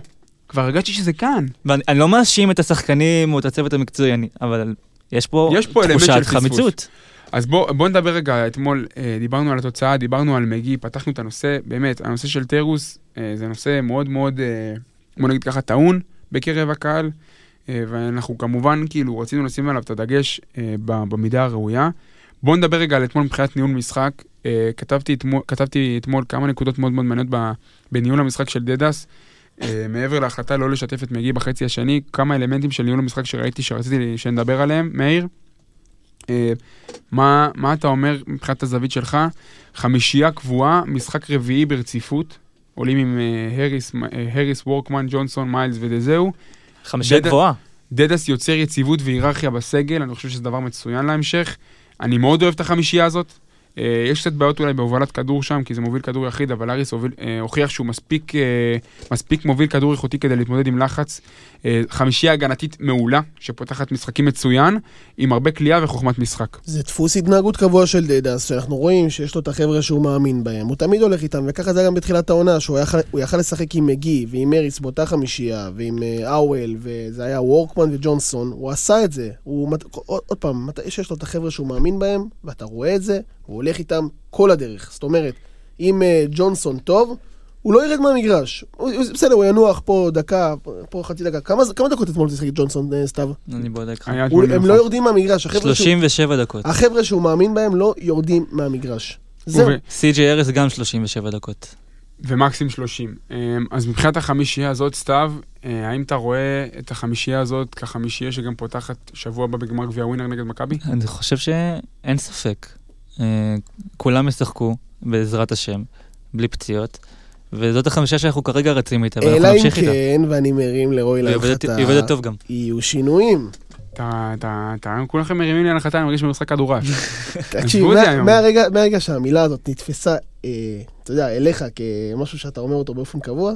כבר הרגשתי שזה כאן. ואני לא מאשים את השחקנים, או את הצוות המקצועי, אני... אבל יש פה... יש פה אלמנט של חמיצות. אז בוא, בוא נדבר רגע, אתמול דיברנו על התוצאה, דיברנו על מגי, פתחנו את הנושא, באמת, הנושא של טרוס, זה נושא מאוד מאוד, בוא נגיד ככה, טעון בקרב הקהל, ואנחנו כמובן, כאילו, רצינו לשים עליו את הדגש במידה הראויה. בוא נדבר רגע על אתמול מבחינת ניהול משחק, כתבתי אתמול, כתבתי אתמול כמה נקודות מאוד מאוד מעניינות בניהול המשחק של דדאס, מעבר להחלטה לא לשתף את מגי בחצי השני, כמה אלמנטים של ניהול המשחק שראיתי שרציתי שנדבר עליהם, מאיר. מה, מה אתה אומר מבחינת הזווית שלך? חמישייה קבועה, משחק רביעי ברציפות, עולים עם הריס, הריס, וורקמן, ג'ונסון, מיילס ודזהו. חמישייה קבועה. דדאס יוצר יציבות והיררכיה בסגל, אני חושב שזה דבר מצוין להמשך. אני מאוד אוהב את החמישייה הזאת. יש קצת בעיות אולי בהובלת כדור שם, כי זה מוביל כדור יחיד, אבל הריס הוכיח שהוא מספיק, מספיק מוביל כדור איכותי כדי להתמודד עם לחץ. חמישייה הגנתית מעולה, שפותחת משחקים מצוין, עם הרבה כלייה וחוכמת משחק. זה דפוס התנהגות קבוע של דדאס, שאנחנו רואים שיש לו את החבר'ה שהוא מאמין בהם. הוא תמיד הולך איתם, וככה זה גם בתחילת העונה, שהוא יכל, הוא יכל לשחק עם מגי, ועם הריס באותה חמישייה, ועם אוול, וזה היה וורקמן וג'ונסון. הוא עשה את זה. הוא, עוד פעם, שיש לו את החבר'ה שהוא מאמין בהם, ואתה רואה את זה, הוא הולך איתם כל הדרך. זאת אומרת, אם ג'ונסון טוב, הוא לא ירד מהמגרש. בסדר, הוא ינוח פה דקה, פה חצי דקה. כמה, כמה דקות אתמול תשחק את ג'ונסון, סתיו? אני בודק. הם לא יורדים מהמגרש. שלושים ושבע דקות. החבר'ה שהוא מאמין בהם לא יורדים מהמגרש. זהו. סי.ג'י ארס גם שלושים ושבע דקות. ומקסים שלושים. אז מבחינת החמישייה הזאת, סתיו, האם אתה רואה את החמישייה הזאת כחמישייה שגם פותחת שבוע הבא בגמר גביע ווינר נגד מכבי? אני חושב שאין ספק. כולם משחקו בעזרת השם, בלי פציעות. וזאת החמישה שאנחנו כרגע רצים איתה, ואנחנו נמשיך איתה. אלא אם כן, ואני מרים לרוי להנחתה. היא עובדת טוב גם. יהיו שינויים. כולכם מרימים לי להנחתה, אני מרגיש במשחק כדורש. תקשיב, מהרגע שהמילה הזאת נתפסה, אתה יודע, אליך כמשהו שאתה אומר אותו באופן קבוע,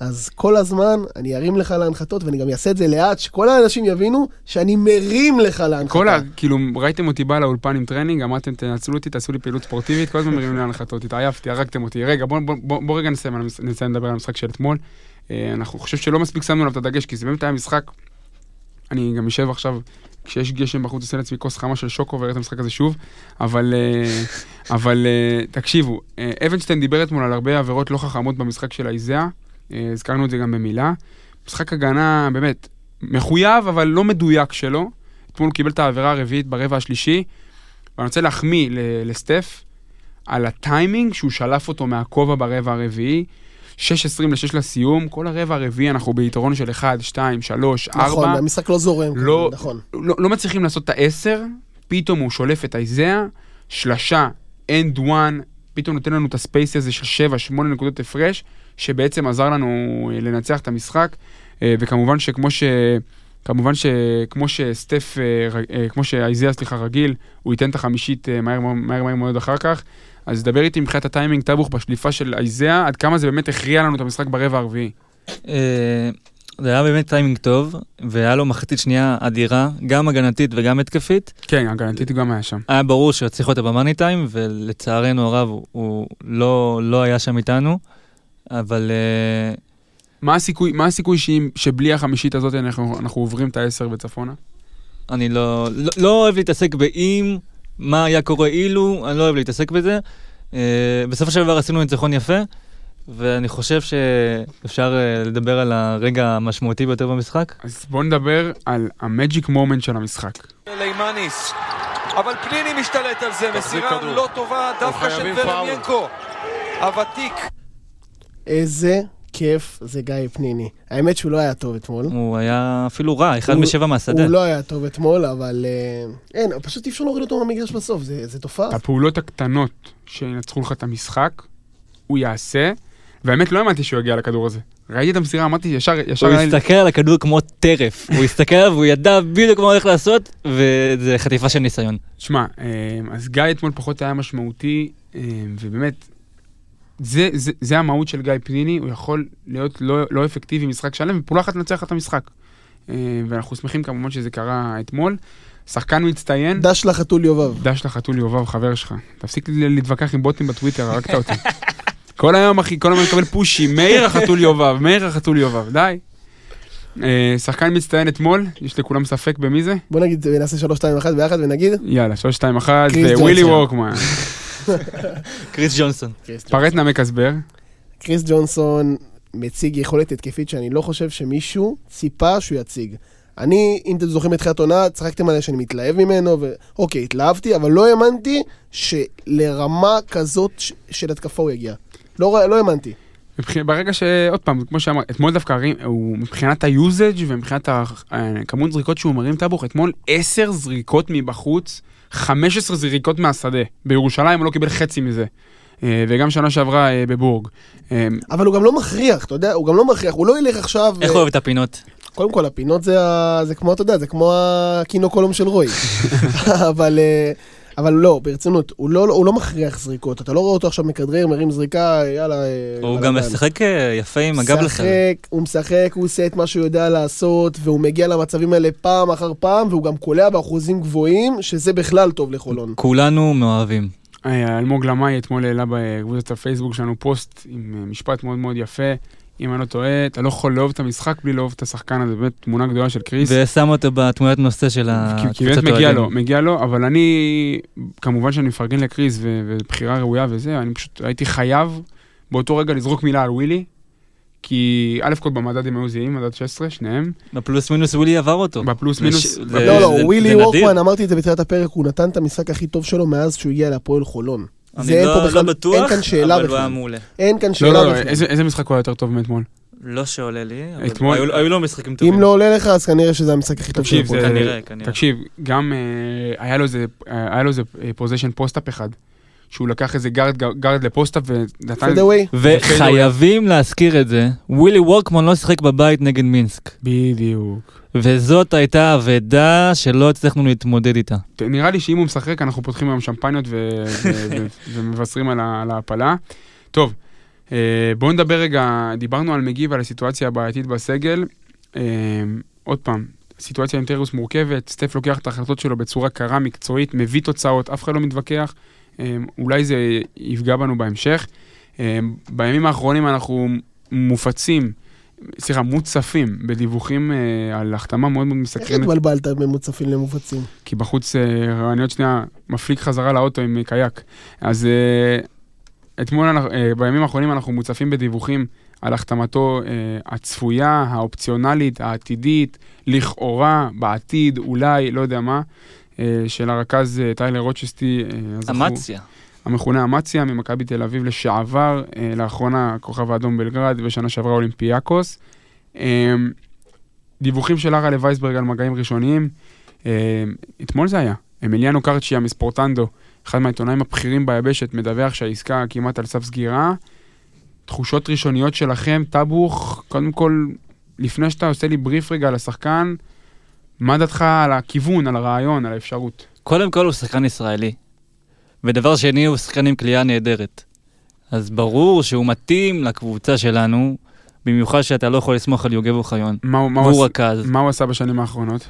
אז כל הזמן אני ארים לך להנחתות, ואני גם אעשה את זה לאט, שכל האנשים יבינו שאני מרים לך להנחתה. כל ה... כאילו, ראיתם אותי בא לאולפן עם טרנינג, אמרתם, תנצלו אותי, תעשו לי פעילות ספורטיבית, כל הזמן מרים להנחתות, התעייפתי, הרגתם אותי. רגע, בוא, בוא, בוא, בוא רגע נסיים, נסיים לדבר על המשחק של אתמול. אנחנו חושב שלא מספיק שמנו עליו את הדגש, כי זה באמת היה משחק, אני גם יושב עכשיו כשיש גשם בחוץ עושה לעצמי כוס חמה של שוקו ואיך את המשחק הזה שוב, אבל, אבל תקשיבו, אבנשטיין דיבר אתמול על הרבה עבירות לא חכמות במשחק של האיזיה, הזכרנו את זה גם במילה, משחק הגנה באמת מחויב אבל לא מדויק שלו, אתמול הוא קיבל את העבירה הרביעית ברבע השלישי, ואני רוצה להחמיא לסטף על הטיימינג שהוא שלף אותו מהכובע ברבע הרביעי, שש עשרים לשש לסיום, כל הרבע הרביעי אנחנו ביתרון של אחת, שתיים, שלוש, ארבע. נכון, המשחק לא זורם. לא, נכון. לא, לא מצליחים לעשות את ה-עשר, פתאום הוא שולף את האיזיה, שלשה, end one, פתאום נותן לנו את הספייס הזה של שבע, שמונה נקודות הפרש, שבעצם עזר לנו לנצח את המשחק, וכמובן שכמו ש... כמובן שכמו שסטף, כמו שהאיזיה, סליחה, רגיל, הוא ייתן את החמישית מהר מהר מהר מאוד אחר כך, אז דבר איתי מבחינת הטיימינג טבוך בשליפה של האיזיה, עד כמה זה באמת הכריע לנו את המשחק ברבע הרביעי? זה היה באמת טיימינג טוב, והיה לו מחצית שנייה אדירה, גם הגנתית וגם התקפית. כן, הגנתית גם היה שם. היה ברור שצריך אותה במאני טיים, ולצערנו הרב הוא לא היה שם איתנו, אבל... מה הסיכוי, מה הסיכוי שבלי החמישית הזאת אנחנו, אנחנו עוברים את העשר בצפונה? אני לא, לא, לא אוהב להתעסק באים, מה היה קורה אילו, אני לא אוהב להתעסק בזה. אה, בסוף השבוע עשינו ניצחון יפה, ואני חושב שאפשר לדבר על הרגע המשמעותי ביותר במשחק. אז בואו נדבר על המג'יק מומנט של המשחק. לימניס, אבל פניני משתלט על זה, מסירה לא טובה, דווקא של ורמיינקו, הוותיק. איזה... כיף, זה גיא פניני. האמת שהוא לא היה טוב אתמול. הוא היה אפילו רע, אחד משבע מהשדה. הוא לא היה טוב אתמול, אבל אין, פשוט אי אפשר להוריד אותו מהמגרש בסוף, זה תופעה. הפעולות הקטנות שינצחו לך את המשחק, הוא יעשה, והאמת לא האמנתי שהוא יגיע לכדור הזה. ראיתי את המסירה, אמרתי ישר... הוא הסתכל על הכדור כמו טרף. הוא הסתכל והוא ידע בדיוק מה הולך לעשות, וזה חטיפה של ניסיון. תשמע, אז גיא אתמול פחות היה משמעותי, ובאמת... זה, זה, זה המהות של גיא פניני, הוא יכול להיות לא, לא אפקטיבי משחק שלם, ופעולה אחת נצח את המשחק. ואנחנו שמחים כמובן שזה קרה אתמול. שחקן מצטיין. דש לחתול יובב. דש לחתול יובב, חבר שלך. תפסיק להתווכח עם בוטים בטוויטר, הרגת אותי. כל היום, אחי, כל היום אני מקבל פושי, מאיר החתול יובב, מאיר החתול יובב, די. שחקן מצטיין אתמול, יש לכולם ספק במי זה? בוא נגיד, נעשה שלוש שתיים אחת ביחד ונגיד. יאללה, שלוש שתיים אחת, ווילי וורקמן. קריס ג'ונסון. פרט נעמק הסבר. קריס ג'ונסון מציג יכולת התקפית שאני לא חושב שמישהו ציפה שהוא יציג. אני, אם אתם זוכרים את תחילת עונה, צחקתם עליה שאני מתלהב ממנו, ואוקיי, התלהבתי, אבל לא האמנתי שלרמה כזאת של התקפה הוא יגיע. לא האמנתי. ברגע שעוד פעם, כמו שאמר, אתמול דווקא מבחינת היוזג' ומבחינת כמות זריקות שהוא מרים טבוך, אתמול עשר זריקות מבחוץ, חמש עשרה זריקות מהשדה. בירושלים הוא לא קיבל חצי מזה. וגם שנה שעברה בבורג. אבל הוא גם לא מכריח, אתה יודע, הוא גם לא מכריח, הוא לא ילך עכשיו... איך הוא אוהב את הפינות? קודם כל, הפינות זה כמו, אתה יודע, זה כמו הקינוקולום של רוי. אבל... אבל לא, ברצינות, הוא לא, הוא לא מכריח זריקות, אתה לא רואה אותו עכשיו מכדרר, מרים זריקה, יאללה... הוא גם משחק יפה עם הגב לחם. הוא משחק, הוא עושה את מה שהוא יודע לעשות, והוא מגיע למצבים האלה פעם אחר פעם, והוא גם קולע באחוזים גבוהים, שזה בכלל טוב לחולון. כולנו מאוהבים. אלמוג למאי אתמול העלה בקבוצת הפייסבוק שלנו פוסט עם משפט מאוד מאוד יפה, אם אני לא טועה, אתה לא יכול לאהוב את המשחק בלי לאהוב את השחקן הזה, באמת תמונה גדולה של קריס. ושם אותו בתמונת נושא של הקבוצת אוהדים. באמת מגיע לו, מגיע לו, אבל אני, כמובן שאני מפרגן לקריס ובחירה ראויה וזה, אני פשוט הייתי חייב באותו רגע לזרוק מילה על ווילי, כי א' כל במדד הם היו זהים, מדד שש עשרה, שניהם. בפלוס מינוס ווילי עבר אותו. בפלוס מינוס. לא, לא, ווילי וורקמן, אמרתי את זה בתחילת הפרק, הוא נתן את המשחק הכי טוב שלו מאז שהוא הגיע להפועל חולון. אני לא בטוח, אבל הוא היה מעולה. אין כאן שאלה בכלל. איזה משחק הוא היה יותר טוב מאתמול? לא שעולה לי, אבל היו לא משחקים טובים. אם לא עולה לך, אז כנראה שזה המשחק הכי טוב של הפועל. כנראה, כנראה. תקשיב, גם היה לו איזה פוזיישן פוסט-אפ אחד, שהוא לקח איזה גארד לפוסט-אפ ונתן... וחייבים להזכיר את זה, ווילי וורקמן לא שיחק בבית נגד מינסק. בדיוק. וזאת הייתה עבדה שלא הצלחנו להתמודד איתה. נראה לי שאם הוא משחק, אנחנו פותחים היום שמפייניות ומבשרים על ההפלה. טוב, בואו נדבר רגע, דיברנו על מגי ועל הסיטואציה הבעייתית בסגל. עוד פעם, סיטואציה עם טיירוס מורכבת, סטף לוקח את ההחלטות שלו בצורה קרה, מקצועית, מביא תוצאות, אף אחד לא מתווכח, אולי זה יפגע בנו בהמשך. בימים האחרונים אנחנו מופצים סליחה, מוצפים בדיווחים על החתמה מאוד מאוד מסקרנת. איך התבלבלת במוצפים למופצים? כי בחוץ, אני עוד שנייה מפליק חזרה לאוטו עם קייק. אז אתמול, בימים האחרונים אנחנו מוצפים בדיווחים על החתמתו הצפויה, האופציונלית, העתידית, לכאורה, בעתיד, אולי, לא יודע מה, של הרכז טיילר רוצ'סטי. אמציה. המכונה אמציה, ממכבי תל אביב לשעבר, לאחרונה כוכב האדום בלגרד, ושנה שעברה אולימפיאקוס. דיווחים של ארלה וייסברג על מגעים ראשוניים, אתמול זה היה. אמיליאנו קרצ'יה מספורטנדו, אחד מהעיתונאים הבכירים ביבשת, מדווח שהעסקה כמעט על סף סגירה. תחושות ראשוניות שלכם, טבוך, קודם כל, לפני שאתה עושה לי בריף רגע על השחקן, מה דעתך על הכיוון, על הרעיון, על האפשרות? קודם כל הוא שחקן ישראלי. ודבר שני, הוא שחקן עם קליעה נהדרת. אז ברור שהוא מתאים לקבוצה שלנו, במיוחד שאתה לא יכול לסמוך על יוגב וחיון. מה, מה, הוא רכז. מה הוא עשה בשנים האחרונות?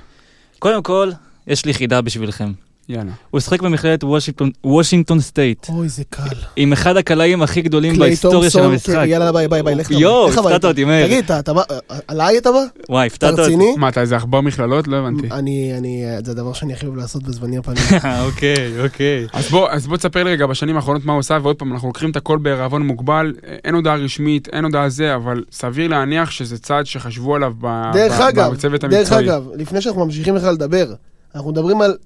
קודם כל, יש לי חידה בשבילכם. יאללה. הוא שחק במכללת וושינגטון, וושינגטון סטייט. אוי, זה קל. עם אחד הקלעים הכי גדולים בהיסטוריה של המשחק. יאללה, ביי, ביי, ביי, לך לבא. יואו, הפתעת אותי, מאיר. תגיד, אתה בא, עליי אתה בא? וואי, הפתעת אותי. מה, אתה איזה עכבר מכללות? לא הבנתי. אני, אני, זה הדבר שאני הכי אוהב לעשות בזבני הפנים. אוקיי, אוקיי. אז בוא תספר לי רגע, בשנים האחרונות מה הוא עושה, ועוד פעם, אנחנו לוקחים את הכל בערבון מוגבל, אין הודעה רשמית, אין הודעה זה, אבל סביר להניח שזה צעד שחשבו עליו בצוות המקצועי. דרך אגב, לפני שאנחנו ממשיכים בכלל לדבר, אנחנו מדברים על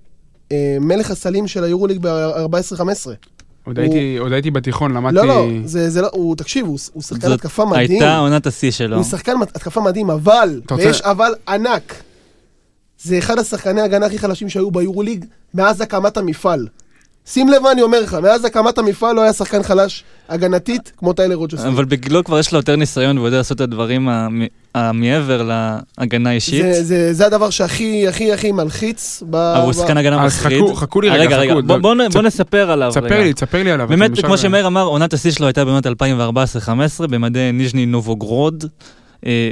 מלך הסלים של היורוליג ב-ארבע עשרה חמש עשרה. עוד הייתי בתיכון, למדתי... לא, לא, זה לא, הוא, תקשיב, הוא שחקן התקפה מדהים. הייתה עונת השיא שלו. הוא שחקן התקפה מדהים, אבל, ויש אבל ענק. זה אחד השחקני ההגנה הכי חלשים שהיו ביורוליג מאז הקמת המפעל. שים לב מה אני אומר לך, מאז הקמת המפעל לא היה שחקן חלש הגנתית כמו טיילר רוצ'סטי. אבל בגללו כבר יש לו יותר ניסיון והוא יודע לעשות את הדברים המעבר להגנה אישית. זה הדבר שהכי הכי הכי מלחיץ. אבל הוא שחקן הגנה מחריד. חכו לי רגע, חכו. בוא נספר עליו. ספר לי, ספר לי עליו. באמת, כמו שמאיר אמר, עונת השיא שלו הייתה באמת אלפיים וארבע עשרה חמש עשרה במדי ניז'ני נובגורוד.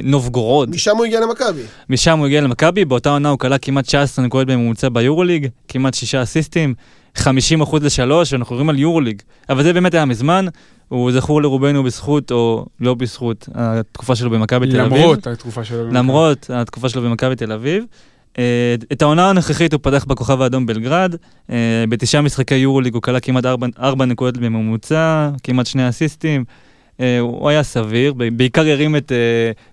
נובגורוד. משם הוא הגיע למכבי. משם הוא הגיע למכבי, באותה עונה הוא קלע כמעט תשע עשרה נקודות בממוצע ביורוליג, כמעט שישה אסיסטים, חמישים אחוז לשלוש, אנחנו רואים על יורוליג. אבל זה באמת היה מזמן, הוא זכור לרובנו בזכות או לא בזכות התקופה שלו במכבי תל אביב. למרות התקופה שלו במכבי. למרות התקופה שלו במכבי תל אביב. את העונה הנוכחית הוא פתח בכוכב האדום בלגרד, בתשעה משחקי יורוליג הוא קלע כמעט ארבע נקודות בממוצע, כמעט שני אסיסטים. הוא היה סביר, בעיקר הרים את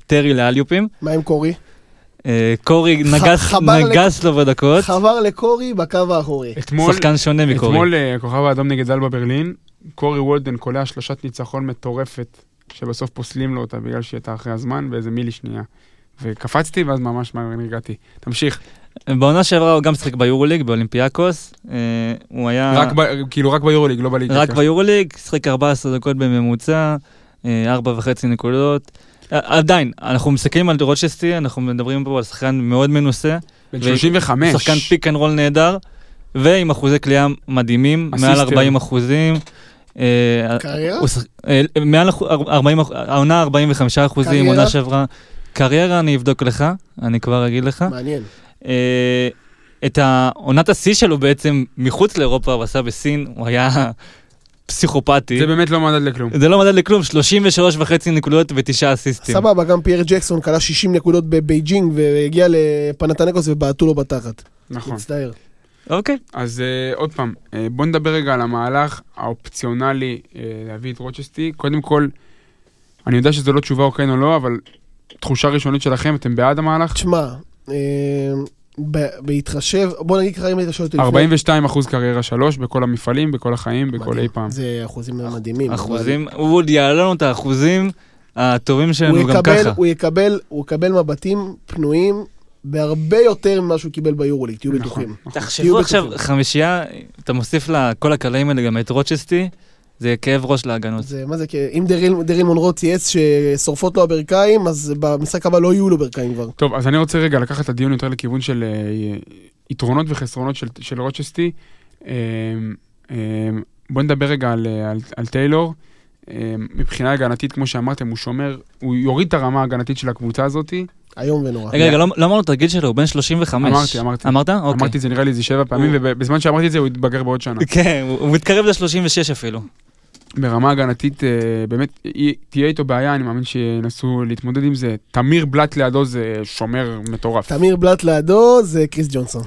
טרי לאליופים. מה עם קורי? קורי נגס לו בדקות. חבר לקורי בקו האחורי. שחקן שונה מקורי. אתמול הכוכב האדום נגד זל בברלין, קורי וולדן קולע שלושת ניצחון מטורפת, שבסוף פוסלים לו אותה בגלל שהיא הייתה אחרי הזמן, באיזה מילי שנייה. וקפצתי ואז ממש נרגעתי. תמשיך. בעונה שעברה הוא גם שחק ביורוליג, באולימפיאקוס, הוא היה... כאילו רק ביורוליג, לא בליגה. רק ביורוליג, שחק ארבע עשרה דקות בממוצע, ארבע וחצי נקודות. עדיין, אנחנו מסתכלים על רוצ'סטי, אנחנו מדברים פה על שחקן מאוד מנוסה. בן שלושים וחמש. שחקן פיק אנד רול נהדר, ועם אחוזי קליעה מדהימים, מעל ארבעים אחוזים. קריירה? מעל ארבעים, העונה ארבעים וחמישה אחוזים, עונה שעברה. קריירה אני אבדוק לך, אני כבר אגיד לך. מעניין. את העונת השיא שלו בעצם מחוץ לאירופה, הוא עשה בסין, הוא היה פסיכופתי. זה באמת לא מדד לכלום. זה לא מדד לכלום, שלושים ושלוש וחצי נקודות ותשעה אסיסטים. סבבה, גם פייר ג'קסון קלה שישים נקודות בבייג'ינג והגיע לפנתנקוס ובעטו לו בתחת. נכון. מצטער. אוקיי. אז עוד פעם, בוא נדבר רגע על המהלך האופציונלי להביא את רוצ'סטי. קודם כל, אני יודע שזו לא תשובה או כן או לא, אבל תחושה ראשונית שלכם, אתם בעד המהלך? תשמע, בהתחשב, בוא נגיד ככה אם היית שואל אותי לפני. ארבעים ושתיים אחוז קריירה שלוש, בכל המפעלים, בכל החיים, בכל אי פעם. זה אחוזים מדהימים. אחוזים, הוא עוד יעלנו את האחוזים הטובים שלנו גם ככה. הוא יקבל מבטים פנויים בהרבה יותר ממה שהוא קיבל ביורוליג, תהיו בטוחים. תחשבו עכשיו חמישייה, אתה מוסיף לכל הקלעים האלה גם את רוצ'סטי, זה כאב ראש להגנות. זה, מה זה, אם דריל מונרו צייץ ששורפות לו הברכיים, אז במשחק הבא לא יהיו לו ברכיים כבר. טוב, אז אני רוצה רגע לקחת את הדיון יותר לכיוון של יתרונות וחסרונות של, של רוצ'סטי. בוא נדבר רגע על, על, על טיילור. מבחינה הגנתית, כמו שאמרתם, הוא שומר, הוא יוריד את הרמה הגנתית של הקבוצה הזאת. היום ונורא. רגע, רגע, לא אמרנו את הגיל שלו, הוא בן שלושים וחמש. אמרתי, אמרתי. אמרת? אוקיי. אמרתי, זה נראה לי זה שבע פעמים, ובזמן שאמרתי את זה, הוא התבגר בעוד שנה. כן, הוא מתקרב ל-שלושים ושש אפילו. ברמה הגנתית, באמת, תהיה איתו בעיה, אני מאמין שינסו להתמודד עם זה. תמיר בלט לידו זה שומר מטורף. תמיר בלט לידו זה קריס ג'ונסון.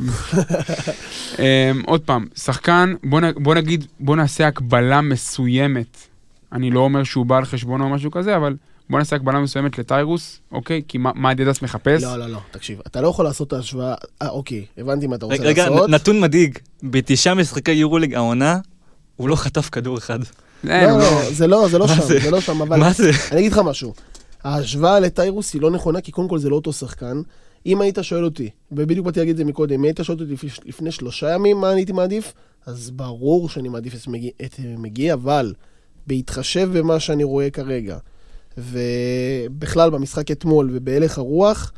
עוד פעם, שחקן, בוא נגיד, בוא נעשה הקבלה מסוימת. אני לא אומר שהוא בא על חשבון או משהו כזה, אבל בוא נעשה הקבלה מסוימת לטיירוס, אוקיי? כי מה דדאס מחפש? לא, לא, לא, תקשיב. אתה לא יכול לעשות את ההשוואה... אוקיי, הבנתי מה אתה רוצה לעשות. רגע, נתון מדאיג. בתשעה משחקי יורוליג העונה, הוא לא חטף כדור אחד. לא, לא, זה לא, זה לא שם, זה לא שם, אבל... מה זה? אני אגיד לך משהו. ההשוואה לטיירוס היא לא נכונה, כי קודם כל זה לא אותו שחקן. אם היית שואל אותי, ובדיוק באתי להגיד את זה מקודם, אם היית שואל אותי לפני שלושה ימים מה אני הייתי מעדיף, אז ברור שאני מעדיף את מגי, אבל בהתחשב במה שאני רואה כרגע, ובכלל במשחק אתמול ובהלך הרוח,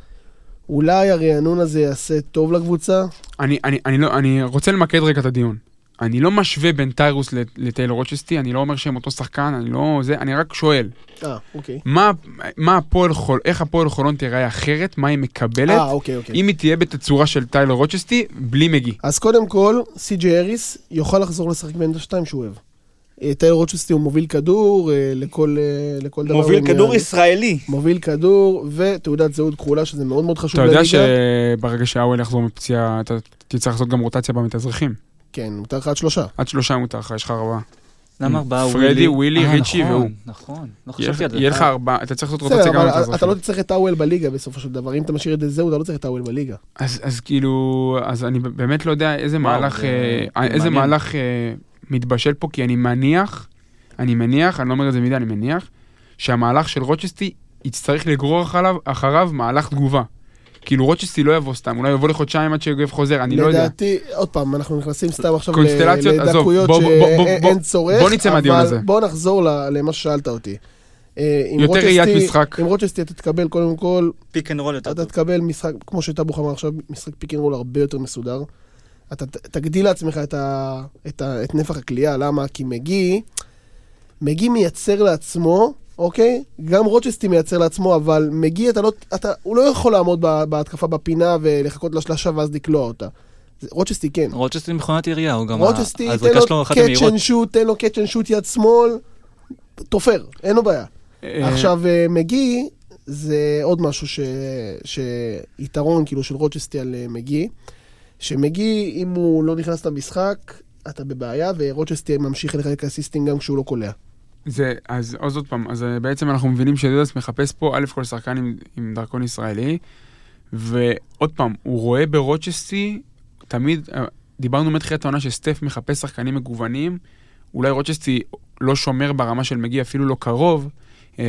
אולי הרענון הזה יעשה טוב לקבוצה? אני, אני, אני לא, אני רוצה למקד רק את הדיון. אני לא משווה בין טיירוס לטיילור רוצ'סטי, אני לא אומר שהם אותו שחקן, אני לא... זה, אני רק שואל. אה, אוקיי. מה, מה הפועל חול, איך הפועל חולון תראה אחרת, מה היא מקבלת, אה, אוקיי, אוקיי. אם היא תהיה בתצורה של טיילור רוצ'סטי, בלי מגי. אז קודם כל, סי.ג'יי אריס יוכל לחזור לשחק בין השתיים שהוא אוהב. טיילור רוצ'סטי הוא מוביל כדור, לכל, לכל דבר. מוביל כדור מי... ישראלי. מוביל כדור, ותעודת זהות כחולה, שזה מאוד מאוד חשוב. אתה יודע שברגע שהאוהל יחזור מפציעה, אתה תצטרך לעשות גם רוטציה במתאזרחים. כן, מותר לך עד שלושה. עד שלושה מותר לך, יש לך ארבעה. למה ארבעה? פרדי, ווילי, ריצ'י והוא. נכון, נכון. יהיה לך ארבעה, אתה צריך לעשות רוטציה גם במתאזרחים. אתה לא תצטרך את האוהל בליגה בסופו של דבר. אם אתה משאיר את זהו, אתה לא צריך את האוהל בליגה. אז כאילו, אז אני באמת לא יודע איזה מהלך, איזה מהלך מתבשל פה, כי אני מניח, אני מניח, אני לא אומר את זה מדי, אני מניח, שהמהלך של רוצ'סטי יצטרך לגרור אחריו מהלך תגובה. כאילו רוצ'סטי לא יבוא סתם, אולי יבוא לחודשיים עד שיגב חוזר, אני לא יודע. לדעתי, עוד פעם, אנחנו נכנסים סתם עכשיו לדקויות שאין צורך, אבל בוא נחזור למה ששאלת אותי. יותר ראיית משחק. עם רוצ'סטי אתה תקבל קודם כל, פיק אנד רול יותר טוב. אתה תקבל משחק, כמו שאתה בוחר עכשיו, משחק פיק אנד רול הרבה יותר מסודר. אתה תגדיל לעצמך את, ה, את, ה, את נפח הכלייה, למה? כי מגי, מגי מייצר לעצמו, אוקיי? גם רוצ'סטי מייצר לעצמו, אבל מגי, אתה לא, אתה, הוא לא יכול לעמוד בה, בהתקפה בפינה ולחכות לשלשה ואז לקלוע אותה. רוצ'סטי כן. רוצ'סטי מכונת עירייה, הוא גם... רוצ'סטי, ה... תן לו קאצ' אנד שוט, תן לו קאצ' אנד שוט יד שמאל, תופר, אין לו בעיה. עכשיו, מגי, זה עוד משהו ש... שיתרון כאילו של רוצ'סטי על מגי, שמגי, אם הוא לא נכנס למשחק, אתה בבעיה, ורוצ'סטי ממשיך לחלק אסיסטים גם כשהוא לא קולע. זה, אז עוד פעם, אז בעצם אנחנו מבינים שדדאס מחפש פה, א' כל שחקן עם, עם דרכון ישראלי, ועוד פעם, הוא רואה ברוצ'סטי, תמיד, דיברנו מתחילת העונה שסטף מחפש שחקנים מגוונים, אולי רוצ'סטי לא שומר ברמה של מגי, אפילו לא קרוב,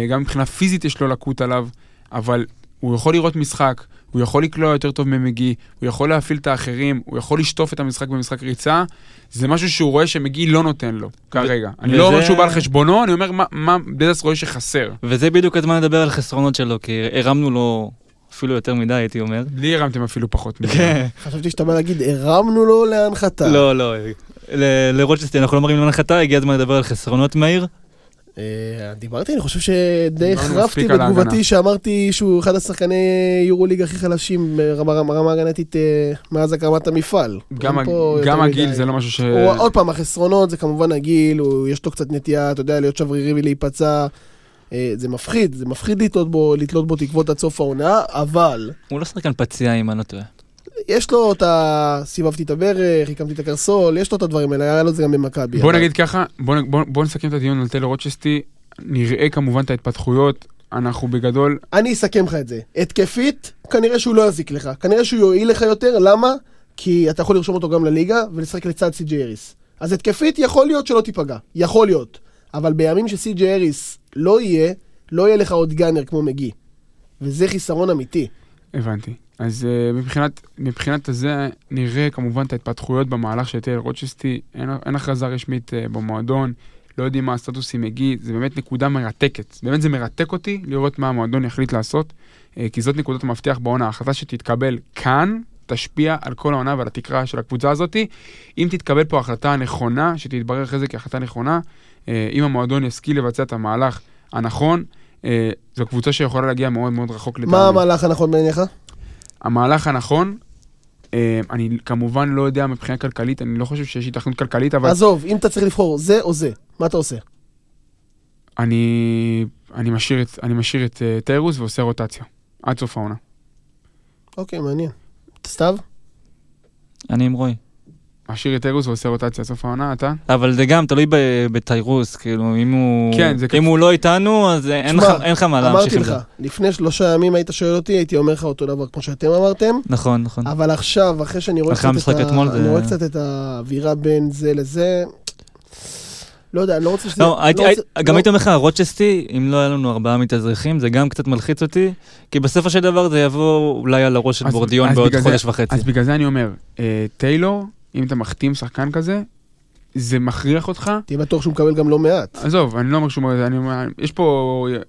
גם מבחינה פיזית יש לו לקות עליו, אבל הוא יכול לראות משחק, הוא יכול לקלוע יותר טוב ממגי, הוא יכול להפעיל את האחרים, הוא יכול לשטוף את המשחק במשחק ריצה, זה משהו שהוא רואה שמגי לא נותן לו, כרגע. אני לא אומר שהוא בא על חשבונו, אני אומר מה דדאס רואה שחסר. וזה בדיוק הזמן לדבר על חסרונות שלו, כי הרמנו לו אפילו יותר מדי, הייתי אומר. לי הרמתם אפילו פחות מדי. חשבתי שאתה מה להגיד, הרמנו לו להנחתה. לא, לא, לרוצ'סטי, אנחנו לא מראים להנחתה, הגיע הזמן לדבר על חסרונות מהיר. דיברתי, אני חושב שדי חרפתי בתגובתי שאמרתי שהוא אחד השחקני יורוליג הכי חלשים ברמה הגנתית מאז הקמת המפעל. גם הגיל זה לא משהו ש... עוד פעם, החסרונות זה כמובן הגיל, יש לו קצת נטייה, אתה יודע, להיות שברירי ולהיפצע, זה מפחיד, זה מפחיד לתלות בו תקוות עד סוף העונה, אבל... הוא לא שחקן פציעה אם אני לא טועה. יש לו את ה... סיבבתי את הברך, הקמתי את הקרסול, יש לו את הדברים האלה, היה לו את זה גם במכבי. בוא נגיד ככה, בוא נסכם את הדיון על טיילור רוצ'סטי, נראה כמובן את ההתפתחויות, אנחנו בגדול... אני אסכם לך את זה. התקפית, כנראה שהוא לא יזיק לך, כנראה שהוא יועיל לך יותר, למה? כי אתה יכול לרשום אותו גם לליגה, ולשחק לצד סי.ג'יי אריס. אז התקפית יכול להיות שלא תיפגע, יכול להיות. אבל בימים שסי.ג'יי אריס לא יהיה, לא יהיה לך עוד גאנר כמו מגי. וזה חיסרון אמיתי. הבנתי. אז מבחינת הזה נראה כמובן את ההתפתחויות במהלך של טיילור רוצ'סטי, אין הכרזה רשמית במועדון, לא יודעים מה הסטטוס עם מגי, זה באמת נקודה מרתקת, באמת זה מרתק אותי לראות מה המועדון יחליט לעשות, כי זאת נקודת המפתח בעונה, ההחלטה שתתקבל כאן תשפיע על כל העונה ועל התקרה של הקבוצה הזאת, אם תתקבל פה החלטה נכונה, שתתברר אחרי זה כהחלטה נכונה, אם המועדון ישכיל לבצע את המהלך הנכון, זו קבוצה שיכולה להגיע מאוד מאוד רחוק לתארים. מה המהלך הנכון בעיניך? המהלך הנכון, אני כמובן לא יודע מבחינה כלכלית, אני לא חושב שיש התכנות כלכלית, אבל... עזוב, אם אתה צריך לבחור זה או זה, מה אתה עושה? אני, אני משאיר את, אני משאיר את uh, טיירוס ועושה רוטציה. עד סוף העונה. אוקיי, מעניין. סתיו? אני עם רוי. משאיר את טיירוס ועושה רוטציה, סוף העונה, אתה? אבל זה גם תלוי בטיירוס, כאילו, אם הוא... כן, זה... אם הוא לא איתנו, אז אין לך, אין לך מה להמשיך עם זה. אמרתי לך, לפני שלושה ימים היית שואל אותי, הייתי אומר לך אותו דבר, כמו שאתם אמרתם. נכון, נכון. אבל עכשיו, אחרי שאני רואה קצת את האווירה בין זה לזה... לא יודע, אני לא רוצה שזה... גם הייתי אומר לך, רוצ'סטי, אם לא היה לנו ארבעה מתאזרחים, זה גם קצת מלחיץ אותי, כי בסופו של דבר זה יבוא אולי על הראש של בורדיון בעוד חודש וחצי. אז בגלל זה אני אומר, טיילור, אם אתה מחתים שחקן כזה, זה מכריח אותך. תהיה בטוח שהוא מקבל גם לא מעט. עזוב, אני לא אומר שום...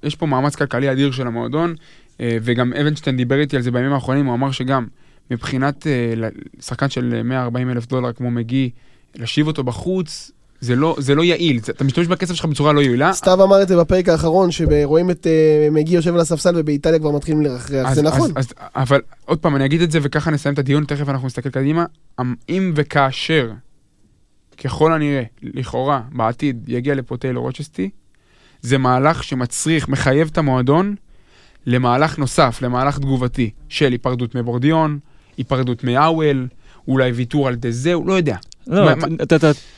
יש פה מאמץ כלכלי אדיר של המועדון, וגם אבנשטיין דיבר איתי על זה בימים האחרונים, הוא אמר שגם מבחינת שחקן של מאה וארבעים אלף דולר כמו מגי, להשיב אותו בחוץ, זה לא, זה לא יעיל, אתה משתמש בכסף שלך בצורה לא יעילה. סתיו אמר את זה בפרק האחרון, שרואים את מגי יושב על הספסל ובאיטליה כבר מתחילים לרחרח, זה נכון. אבל עוד פעם, אני אגיד את זה וככה נסיים את הדיון, תכף אנחנו נסתכל קדימה, אם וכאשר, ככל הנראה, לכאורה, בעתיד, יגיע לפה טיילור רוצ'סטי, זה מהלך שמצריך, מחייב את המועדון, למהלך נוסף, למהלך תגובתי, של היפרדות מבורדיון, היפרדות מאוול, אולי ויתור על דזהו, לא יודע. לא,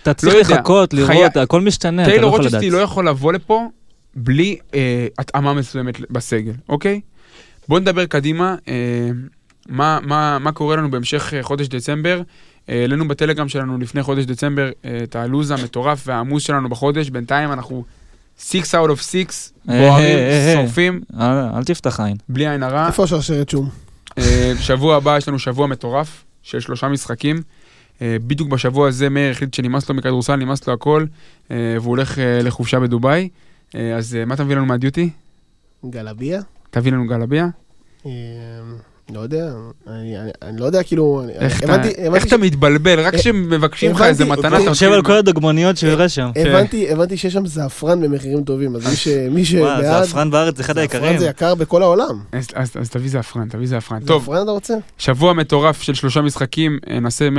אתה צריך לחכות, לראות, הכל משתנה. טיילור רוצ'סטי לא יכול לבוא לפה בלי התאמה מסוימת בסגל, אוקיי? בואו נדבר קדימה, מה קורה לנו בהמשך חודש דצמבר. לנו בטלגרם שלנו לפני חודש דצמבר, את הלו"ז המטורף והעמוס שלנו בחודש, בינתיים אנחנו six out of six, בוערים, שורפים. אל תפתח עין. בלי עין הרע. איפה שרשרת שום? שבוע הבא יש לנו שבוע מטורף של שלושה משחקים. בדיוק בשבוע הזה מאיר החליט שנמאס לו מכדורסל, נמאס לו הכל, והוא הולך לחופשה בדוביי. אז מה אתה מביא לנו מהדיוטי? גלביה. תביא לנו גלביה? לא יודע, אני לא יודע, כאילו... איך אתה מתבלבל? רק כשמבקשים לך איזה מתנה... אני חושב על כל הדוגמניות שיראה שם. הבנתי שיש שם זעפרן במחירים טובים, אז מי שבעד... זעפרן בארץ זה אחד היקרים. זעפרן זה יקר בכל העולם. אז תביא זעפרן, תביא זעפרן. טוב, זעפרן אתה רוצה? שבוע מטורף של שלושה משחקים, נעשה